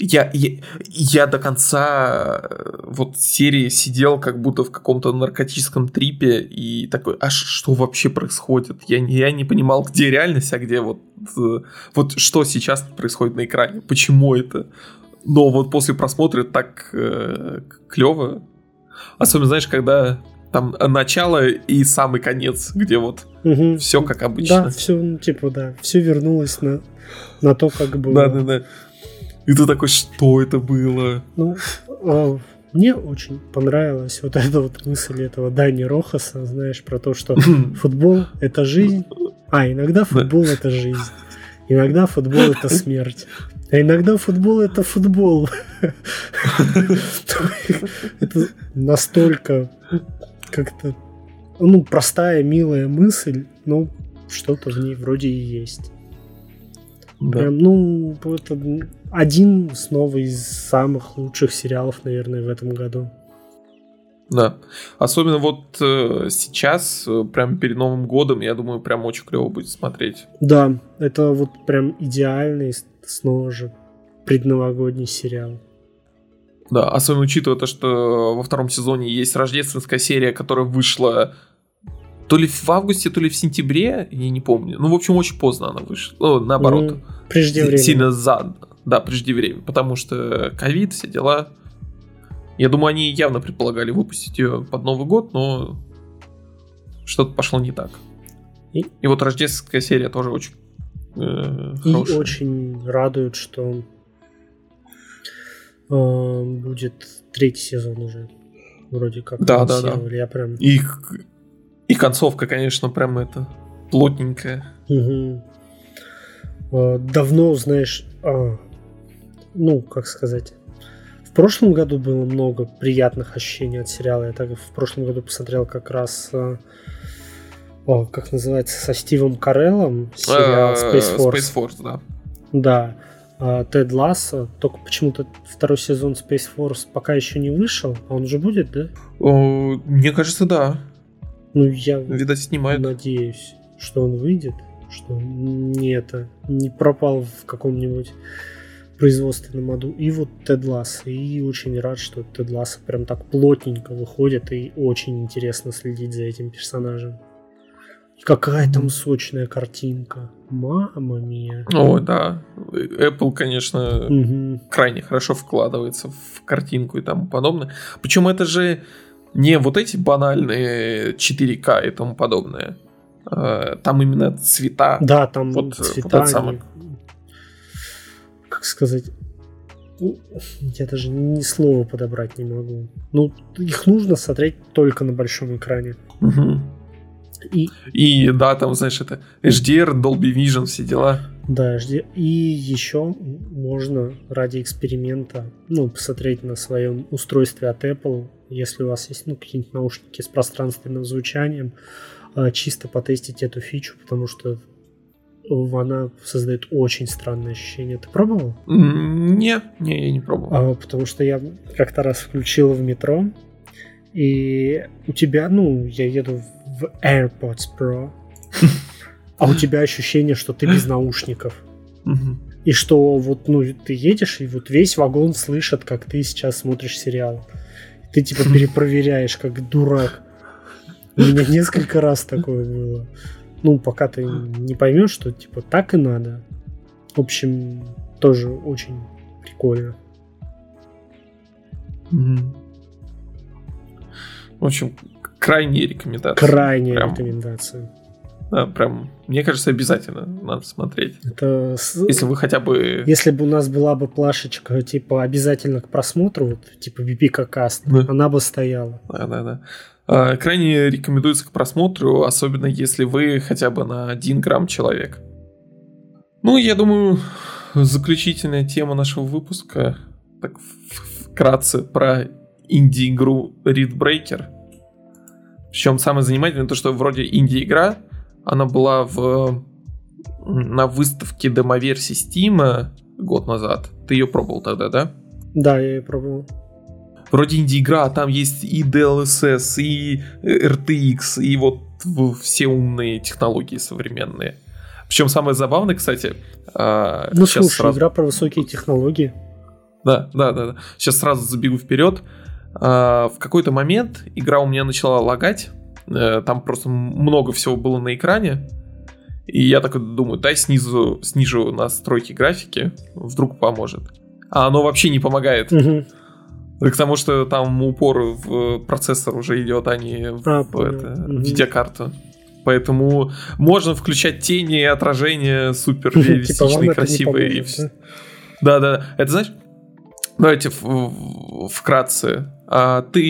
Я до конца вот серии сидел как будто в каком-то наркотическом трипе и такой, а что вообще происходит? Я не понимал, где реальность, а где вот что сейчас происходит на экране, почему это? Но вот после просмотра это так клево. Особенно, знаешь, когда там начало и самый конец, где все как обычно. Да, все, все вернулось на то, как было. Да. И ты такой, что это было? Мне очень понравилась вот эта вот мысль этого Дани Рохаса, знаешь, про то, что футбол – это жизнь, а иногда футбол – это жизнь, иногда футбол – это смерть, а иногда футбол – это футбол. Это настолько как-то простая, милая мысль, но что-то в ней вроде и есть. Прям, это один снова из самых лучших сериалов, наверное, в этом году. Да. Особенно сейчас, прям перед Новым годом, я думаю, прям очень клево будет смотреть. Да, это прям идеальный снова же предновогодний сериал. Да, особенно учитывая то, что во втором сезоне есть рождественская серия, которая вышла то ли в августе, то ли в сентябре, я не помню. В общем, очень поздно она вышла. Наоборот. Преждевременно. Сильно задно. Да, преждевременно. Потому что ковид, все дела. Я думаю, они явно предполагали выпустить ее под Новый год, но что-то пошло не так. И вот рождественская серия тоже очень хорошая. И очень радует, что будет третий сезон уже. Вроде как. Да. Я прям... И концовка, конечно, прям плотненькая. Угу. Давно, знаешь, как сказать, в прошлом году было много приятных ощущений от сериала. Я так в прошлом году посмотрел как раз, как называется, со Стивом Кареллом сериал Space Force. Space Force, да. Да, Тед Лассо, только почему-то второй сезон Space Force пока еще не вышел, а он же будет, да? Мне кажется, да. Я, видать, снимают. Надеюсь, что он выйдет, что он не пропал в каком-нибудь производственном аду. И вот Тед Лассо. И очень рад, что Тед Лассо прям так плотненько выходит, и очень интересно следить за этим персонажем. Какая там сочная картинка. Мама мия. Да. Apple, конечно, крайне хорошо вкладывается в картинку и тому подобное. Причем это же... Не вот эти банальные 4К и тому подобное. Там именно цвета. Да, там цвета. Как сказать? Я даже ни слова подобрать не могу. Их нужно смотреть только на большом экране. Угу. И да, там, знаешь, это HDR, Dolby Vision, все дела. Да, HDR. И еще можно ради эксперимента посмотреть на своем устройстве от Apple. Если у вас есть какие-нибудь наушники с пространственным звучанием, чисто потестить эту фичу, потому что она создает очень странное ощущение. Ты пробовал? Не, я не пробовал. Потому что я как-то раз включил в метро, и у тебя, я еду в AirPods Pro, а у тебя ощущение, что ты без наушников. И что ты едешь, и весь вагон слышит, как ты сейчас смотришь сериал. Ты типа перепроверяешь, как дурак. У меня несколько раз такое было. Пока ты не поймешь, что типа так и надо. В общем, тоже очень прикольно. В общем, крайняя рекомендация. Рекомендация. Да, прям, мне кажется, обязательно надо смотреть. Это... Если вы хотя бы... Если бы у нас была бы плашечка, типа, обязательно к просмотру, типа, BPK-каст, она бы стояла. Да. Крайне рекомендуется к просмотру, особенно если вы хотя бы на 1 грамм человек. Я думаю, заключительная тема нашего выпуска, так вкратце, про инди-игру Readbreaker. Причем самое занимательное, то, что вроде инди-игра, она была на выставке демоверсии Steam год назад. Ты ее пробовал тогда, да? Да, я ее пробовал. Вроде инди-игра, а там есть и DLSS, и RTX, и вот все умные технологии современные. Причем самое забавное, кстати... игра про высокие технологии. Да. Сейчас сразу забегу вперед. В какой-то момент игра у меня начала лагать. Там просто много всего было на экране. И я так думаю, дай снижу настройки графики, вдруг поможет. А оно вообще не помогает. К тому, что там упор в процессор уже идет, а не в видеокарту. Поэтому можно включать тени и отражения супер реалистичные, красивые. Да. Это знаешь... Давайте вкратце. Ты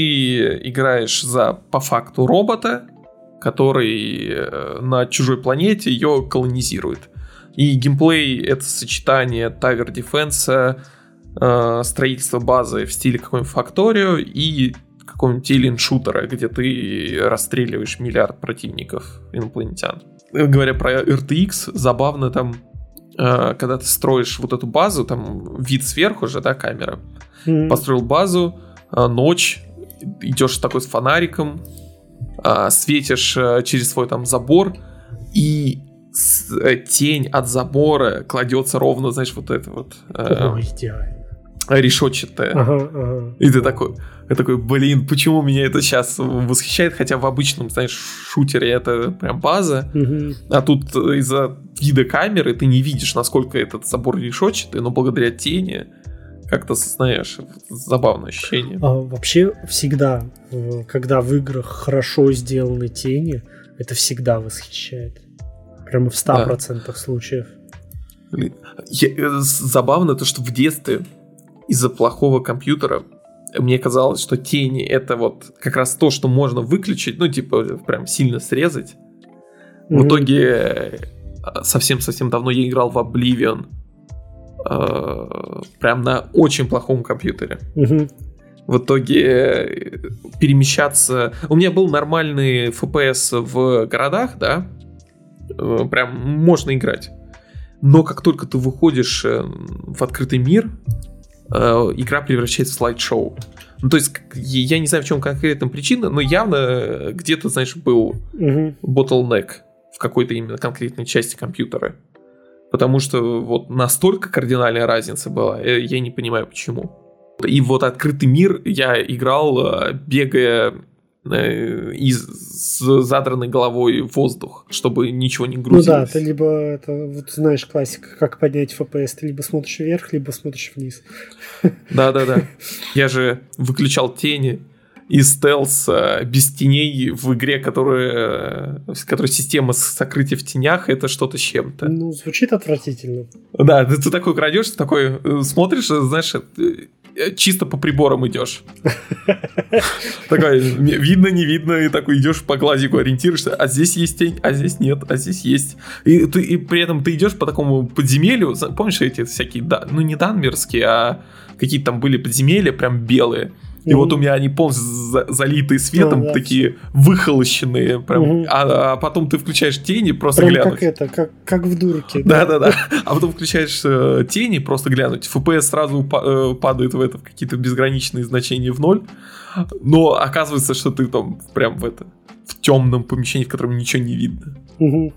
играешь за, по факту, робота, который на чужой планете ее колонизирует. И геймплей — это сочетание тавер-дефенса, строительства базы в стиле какой-нибудь Факторио и какого-нибудь эллен-шутера, где ты расстреливаешь миллиард противников инопланетян. Говоря про RTX, забавно там... Когда ты строишь вот эту базу, там вид сверху же, да, камера. Построил базу, ночь, идешь такой с фонариком, светишь через свой там забор, и тень от забора кладется ровно, знаешь, вот это вот решетчатая. И ты такой, блин, почему меня это сейчас восхищает? Хотя в обычном, знаешь, шутере это прям база, а тут из-за вида камеры ты не видишь, насколько этот забор решетчатый, но благодаря тени как-то сознаешь. Забавное ощущение. А вообще всегда, когда в играх хорошо сделаны тени, это всегда восхищает. Прямо в 100% случаев. Забавно то, что в детстве из-за плохого компьютера мне казалось, что тени — это вот как раз то, что можно выключить, прям сильно срезать. В итоге совсем-совсем давно я играл в Oblivion. Прям на очень плохом компьютере. В итоге перемещаться... У меня был нормальный FPS в городах, да? Прям можно играть. Но как только ты выходишь в открытый мир, игра превращается в слайд-шоу. То есть, я не знаю, в чем конкретно причина, но явно где-то, знаешь, был bottleneck в какой-то именно конкретной части компьютера. Потому что вот настолько кардинальная разница была, я не понимаю, почему. И вот открытый мир я играл, бегая и с задранной головой в воздух, чтобы ничего не грузилось. Ты либо, знаешь, классика, как поднять FPS, ты либо смотришь вверх, либо смотришь вниз. Да. Я же выключал тени и стелс без теней в игре, которая система сокрытия в тенях, это что-то с чем-то. Звучит отвратительно. Да, ты такой крадешь, такой смотришь, знаешь, чисто по приборам идешь. Такой, видно, не видно, и такой идешь по глазику, ориентируешься, а здесь есть тень, а здесь нет, а здесь есть. И при этом ты идешь по такому подземелью, помнишь эти всякие, не данмерские, а какие-то там были подземелья, прям белые. И вот у меня они полностью залитые светом, такие выхолощенные. Прям. А потом ты включаешь тени, просто прям глянуть. Как в дурке. Да-да-да. А потом включаешь тени, просто глянуть. FPS сразу падает в это, в какие-то безграничные значения в ноль. Но оказывается, что ты там прям в темном помещении, в котором ничего не видно.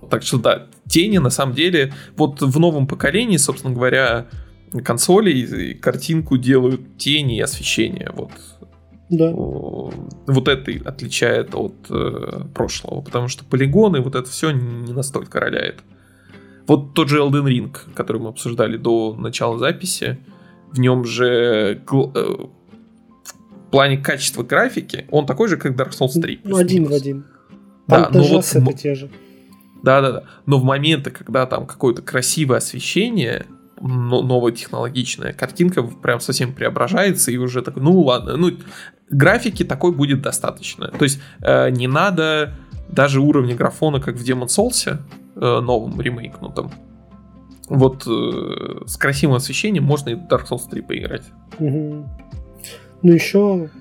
Так что да, тени на самом деле... Вот в новом поколении, собственно говоря... консоли и картинку делают тени и освещение. Вот. Да. Вот это отличает от прошлого, потому что полигоны, вот это все не настолько роляет. Вот тот же Elden Ring, который мы обсуждали до начала записи, в нем же в плане качества графики он такой же, как Dark Souls 3. Ну, один в один. Да, но вот... это те же. Да-да-да. Но в моменты, когда там какое-то красивое освещение... новая технологичная картинка прям совсем преображается, и уже такой, ну ладно, ну графики такой будет достаточно. То есть не надо даже уровня графона, как в Demon's Souls'е, новым ремейкнутом. Вот с красивым освещением можно и Dark Souls 3 поиграть. Угу. Ну еще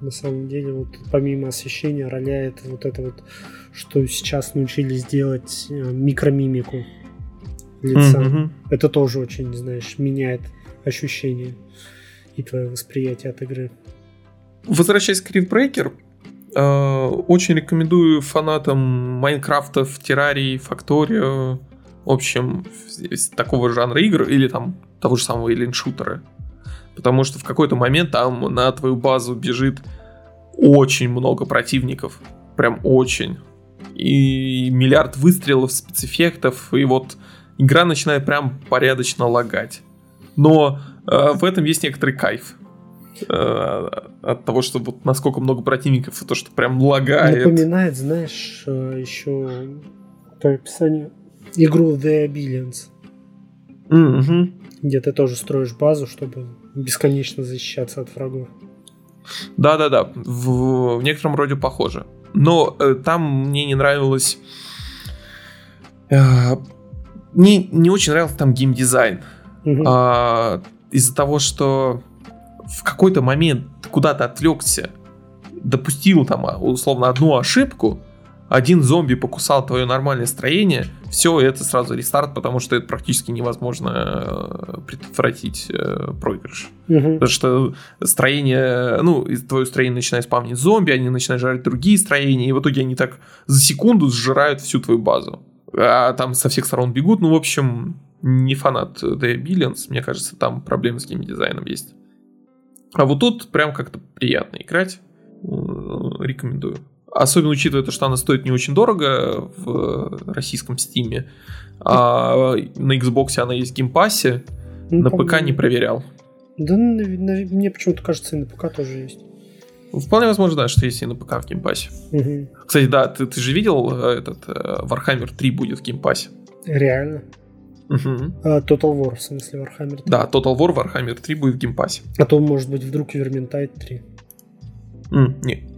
на самом деле вот помимо освещения роляет вот это вот, что сейчас научились делать микромимику лица. Mm-hmm. Это тоже очень, знаешь, меняет ощущение и твое восприятие от игры. Возвращаясь к Rift Breaker, очень рекомендую фанатам Майнкрафтов, Террарии, Факторио, в общем, такого жанра игр или там того же самого Alien-шутера. Потому что в какой-то момент там на твою базу бежит очень много противников. Прям очень. И миллиард выстрелов, спецэффектов, и вот игра начинает прям порядочно лагать. Но в этом есть некоторый кайф. От того, что вот насколько много противников, и то, что прям лагает. Напоминает, знаешь, еще по описанию игру The Abillions. Mm-hmm. Где ты тоже строишь базу, чтобы бесконечно защищаться от врагов. Да-да-да, в некотором роде похоже. Но там мне не нравилось... Не очень нравился там геймдизайн. Из-за того, что в какой-то момент ты куда-то отвлекся, допустил там условно одну ошибку, один зомби покусал твое нормальное строение, все, это сразу рестарт, потому что это практически невозможно предотвратить проигрыш. Потому что строение, твое строение начинает спавнить зомби, они начинают жрать другие строения, и в итоге они так за секунду сжирают всю твою базу. А там со всех сторон бегут. Ну, в общем, не фанат The Billions. Мне кажется, там проблемы с геймдизайном есть. А вот тут прям как-то приятно играть. Рекомендую. Особенно учитывая то, что она стоит не очень дорого в российском Стиме. А на Xbox она есть в геймпассе. На ПК не проверял. Да, мне почему-то кажется, и на ПК тоже есть. Вполне возможно, да, что есть и на ПК в геймпассе. Угу. Кстати, да, ты же видел этот Warhammer 3 будет в геймпассе? Реально? Угу. Total War, в смысле Warhammer 3? Да, Total War, Warhammer 3 будет в геймпассе. А то, может быть, вдруг Vermintide 3. Не.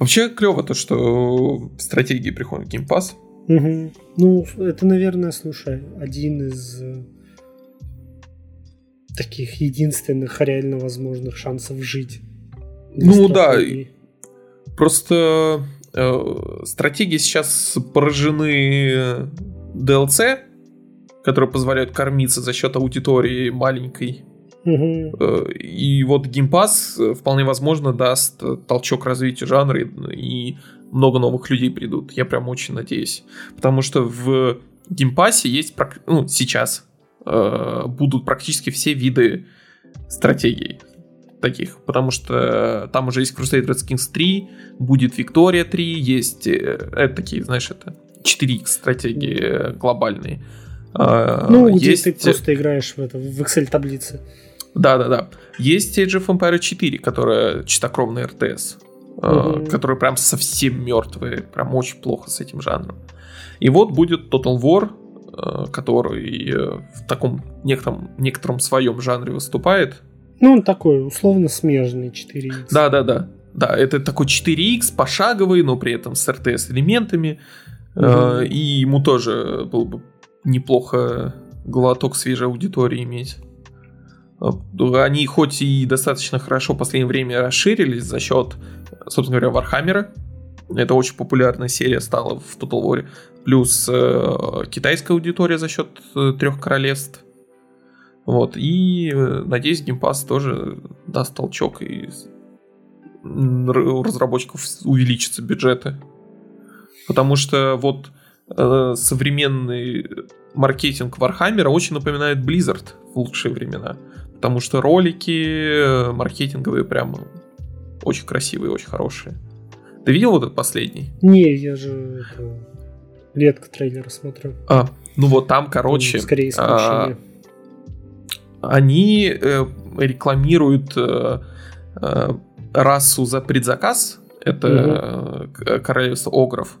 Вообще клево то, что стратегии приходят в геймпасс. Угу. Ну, это, наверное, слушай, один из таких единственных реально возможных шансов жить. Ну стратегии. Да, просто стратегии сейчас поражены DLC, которые позволяют кормиться за счет аудитории маленькой. И вот Game Pass вполне возможно даст толчок развитию жанра, и много новых людей придут. Я прям очень надеюсь. Потому что в Game Pass'е есть, сейчас будут практически все виды стратегий таких, потому что там уже есть Crusader Kings 3, будет Victoria 3, есть такие, знаешь, это 4X стратегии глобальные. Где есть... ты просто играешь в Excel-таблице. Да-да-да. Есть Age of Empires 4, которая чистокровная РТС, которая прям совсем мертвая, прям очень плохо с этим жанром. И вот будет Total War, который в таком некотором своем жанре выступает. Он такой, условно, смежный 4X. Да, это такой 4X, пошаговый, но при этом с RTS-элементами. И ему тоже было бы неплохо глоток свежей аудитории иметь. Они хоть и достаточно хорошо в последнее время расширились за счет, собственно говоря, Вархаммера. Это очень популярная серия стала в Total War. Плюс китайская аудитория за счет трех королевств. Вот. И, надеюсь, Game Pass тоже даст толчок, и у разработчиков увеличатся бюджеты. Потому что вот современный маркетинг Warhammer очень напоминает Blizzard в лучшие времена. Потому что ролики маркетинговые прям очень красивые, очень хорошие. Ты видел вот этот последний? Не, я же редко трейлеры смотрю. Ну вот там, короче, скорее исключение. Они рекламируют расу за предзаказ. Это королевство Огров.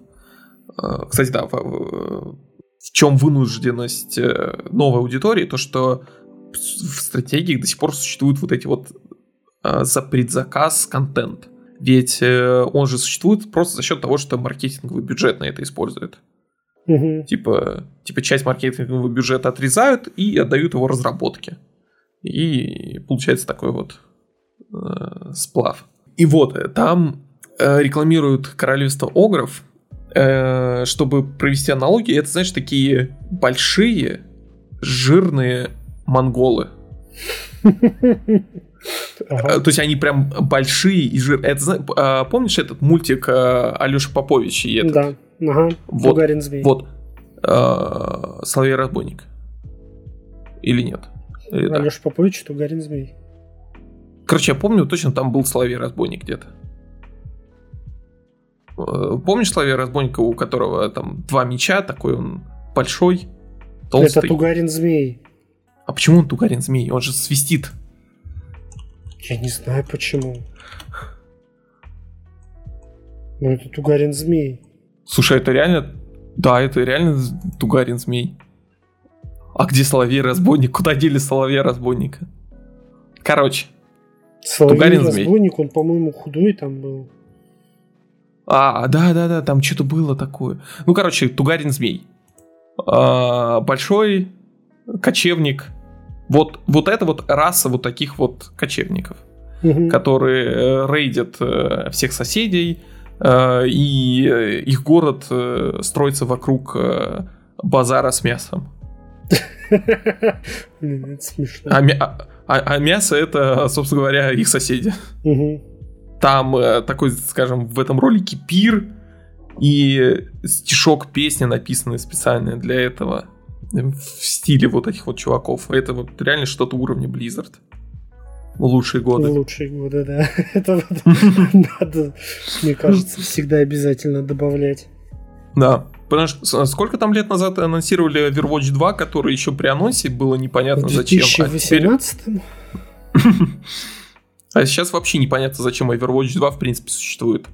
Кстати, да, в чем вынужденность новой аудитории? То, что в стратегиях до сих пор существуют вот эти вот за предзаказ контент. Ведь он же существует просто за счет того, что маркетинговый бюджет на это использует. Типа часть маркетингового бюджета отрезают и отдают его разработке. И получается такой вот сплав. И вот там рекламируют королевство Огров. Чтобы провести аналогию, это, знаешь, такие большие, жирные монголы. То есть они прям большие и жирные. Помнишь этот мультик Алёши Поповича? Да, ага. Бугарин Змей. Вот. Соловей-разбойник. Или нет? Алёша Попович, Тугарин Змей. Короче, я помню, точно там был Соловей-разбойник где-то. Помнишь Соловей-разбойника, у которого там два меча, такой он большой, толстый? Это Тугарин Змей. А почему он Тугарин Змей? Он же свистит. Я не знаю почему. Ну это Тугарин Змей. Слушай, это реально... Да, это реально Тугарин Змей. А где Соловей-разбойник? Куда дели Соловей-разбойника? Короче, Соловей-разбойник, он, по-моему, худой там был. Да, там что-то было такое. Ну, короче, Тугарин Змей. Большой кочевник. Вот это вот раса вот таких вот кочевников, которые рейдят всех соседей, и их город строится вокруг базара с мясом. Это смешно. А мясо это, собственно говоря, их соседи. Там такой, скажем, в этом ролике пир и стишок песни, написанный специально для этого. В стиле вот этих вот чуваков. Это вот реально что-то уровня Blizzard. Лучшие годы, да. Это надо, мне кажется, всегда обязательно добавлять. Да. Потому что сколько там лет назад анонсировали Overwatch 2, который еще при анонсе было непонятно зачем. В 2018-м? А сейчас вообще непонятно, зачем Overwatch 2 в принципе существует.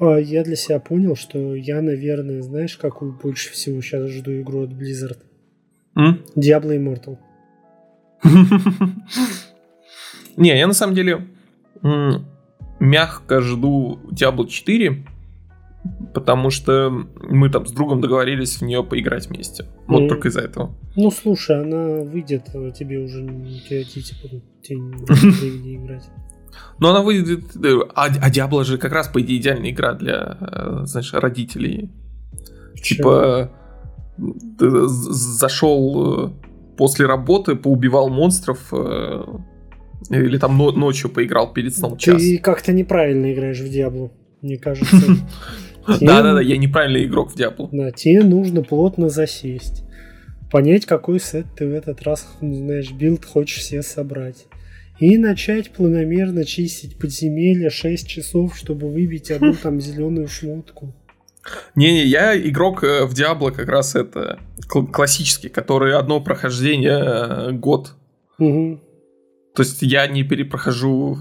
Я для себя понял, что я, наверное, знаешь, какую больше всего сейчас жду игру от Blizzard? Diablo Immortal. Не, я на самом деле мягко жду Diablo 4, потому что мы там с другом договорились в нее поиграть вместе. Вот только из-за этого. Ну, слушай, она выйдет, тебе уже не времени играть. Но она выйдет... А Diablo же как раз, по идее, идеальная игра для, знаешь, родителей. Чего? Типа, зашел после работы, поубивал монстров, или там ночью поиграл перед сном час. Ты как-то неправильно играешь в Diablo, мне кажется. Да, я неправильный игрок в Diablo. Да, тебе нужно плотно засесть. Понять, какой сет ты в этот раз, знаешь, билд хочешь все собрать. И начать планомерно чистить подземелья 6 часов, чтобы выбить одну там зеленую шмотку. Не-не, я игрок в Diablo как раз это классический, который одно прохождение год. То есть я не перепрохожу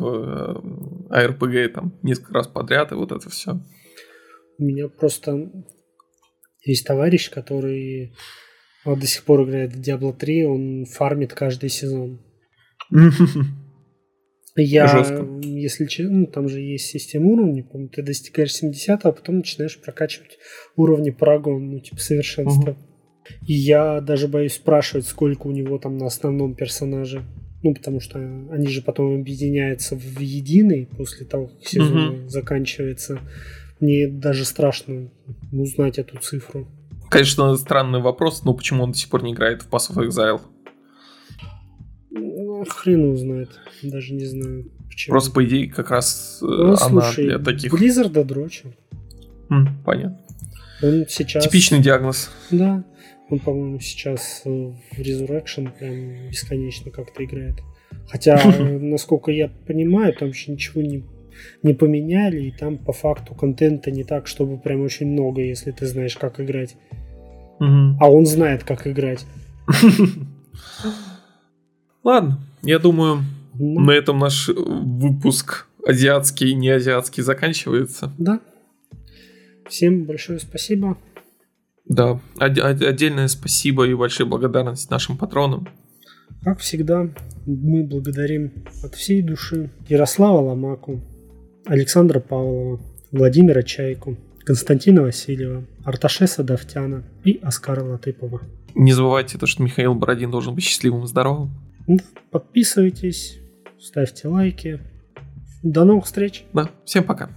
ARPG там несколько раз подряд и вот это все. У меня просто есть товарищ, который до сих пор играет в Diablo 3, он фармит каждый сезон. Я, жестко. Если честно, там же есть система уровней, по-моему, ты достигаешь 70, а потом начинаешь прокачивать уровни парагон, ну, типа, совершенства. И я даже боюсь спрашивать, сколько у него там на основном персонаже. Ну, потому что они же потом объединяются в единый после того, как сезон заканчивается. Мне даже страшно узнать эту цифру. Конечно, странный вопрос, но почему он до сих пор не играет в Pass of Exile? Ну, хрен его знает. Даже не знаю, почему. Просто, по идее, как раз ну, она слушай, для таких... Blizzard дрочил. Понятно. Он сейчас... Типичный диагноз. Да. Он, по-моему, сейчас в Resurrection прям бесконечно как-то играет. Хотя, насколько я понимаю, там еще ничего не поменяли, и там по факту контента не так, чтобы прям очень много, если ты знаешь, как играть. А он знает, как играть. Ладно, я думаю, на этом наш выпуск азиатский и неазиатский заканчивается. Да. Всем большое спасибо. Да, отдельное спасибо и большая благодарность нашим патронам. Как всегда, мы благодарим от всей души Ярослава Ломаку, Александра Павлова, Владимира Чайку, Константина Васильева, Арташеса Давтяна и Оскара Латыпова. Не забывайте то, что Михаил Бородин должен быть счастливым и здоровым. Подписывайтесь, ставьте лайки. До новых встреч. Да, всем пока.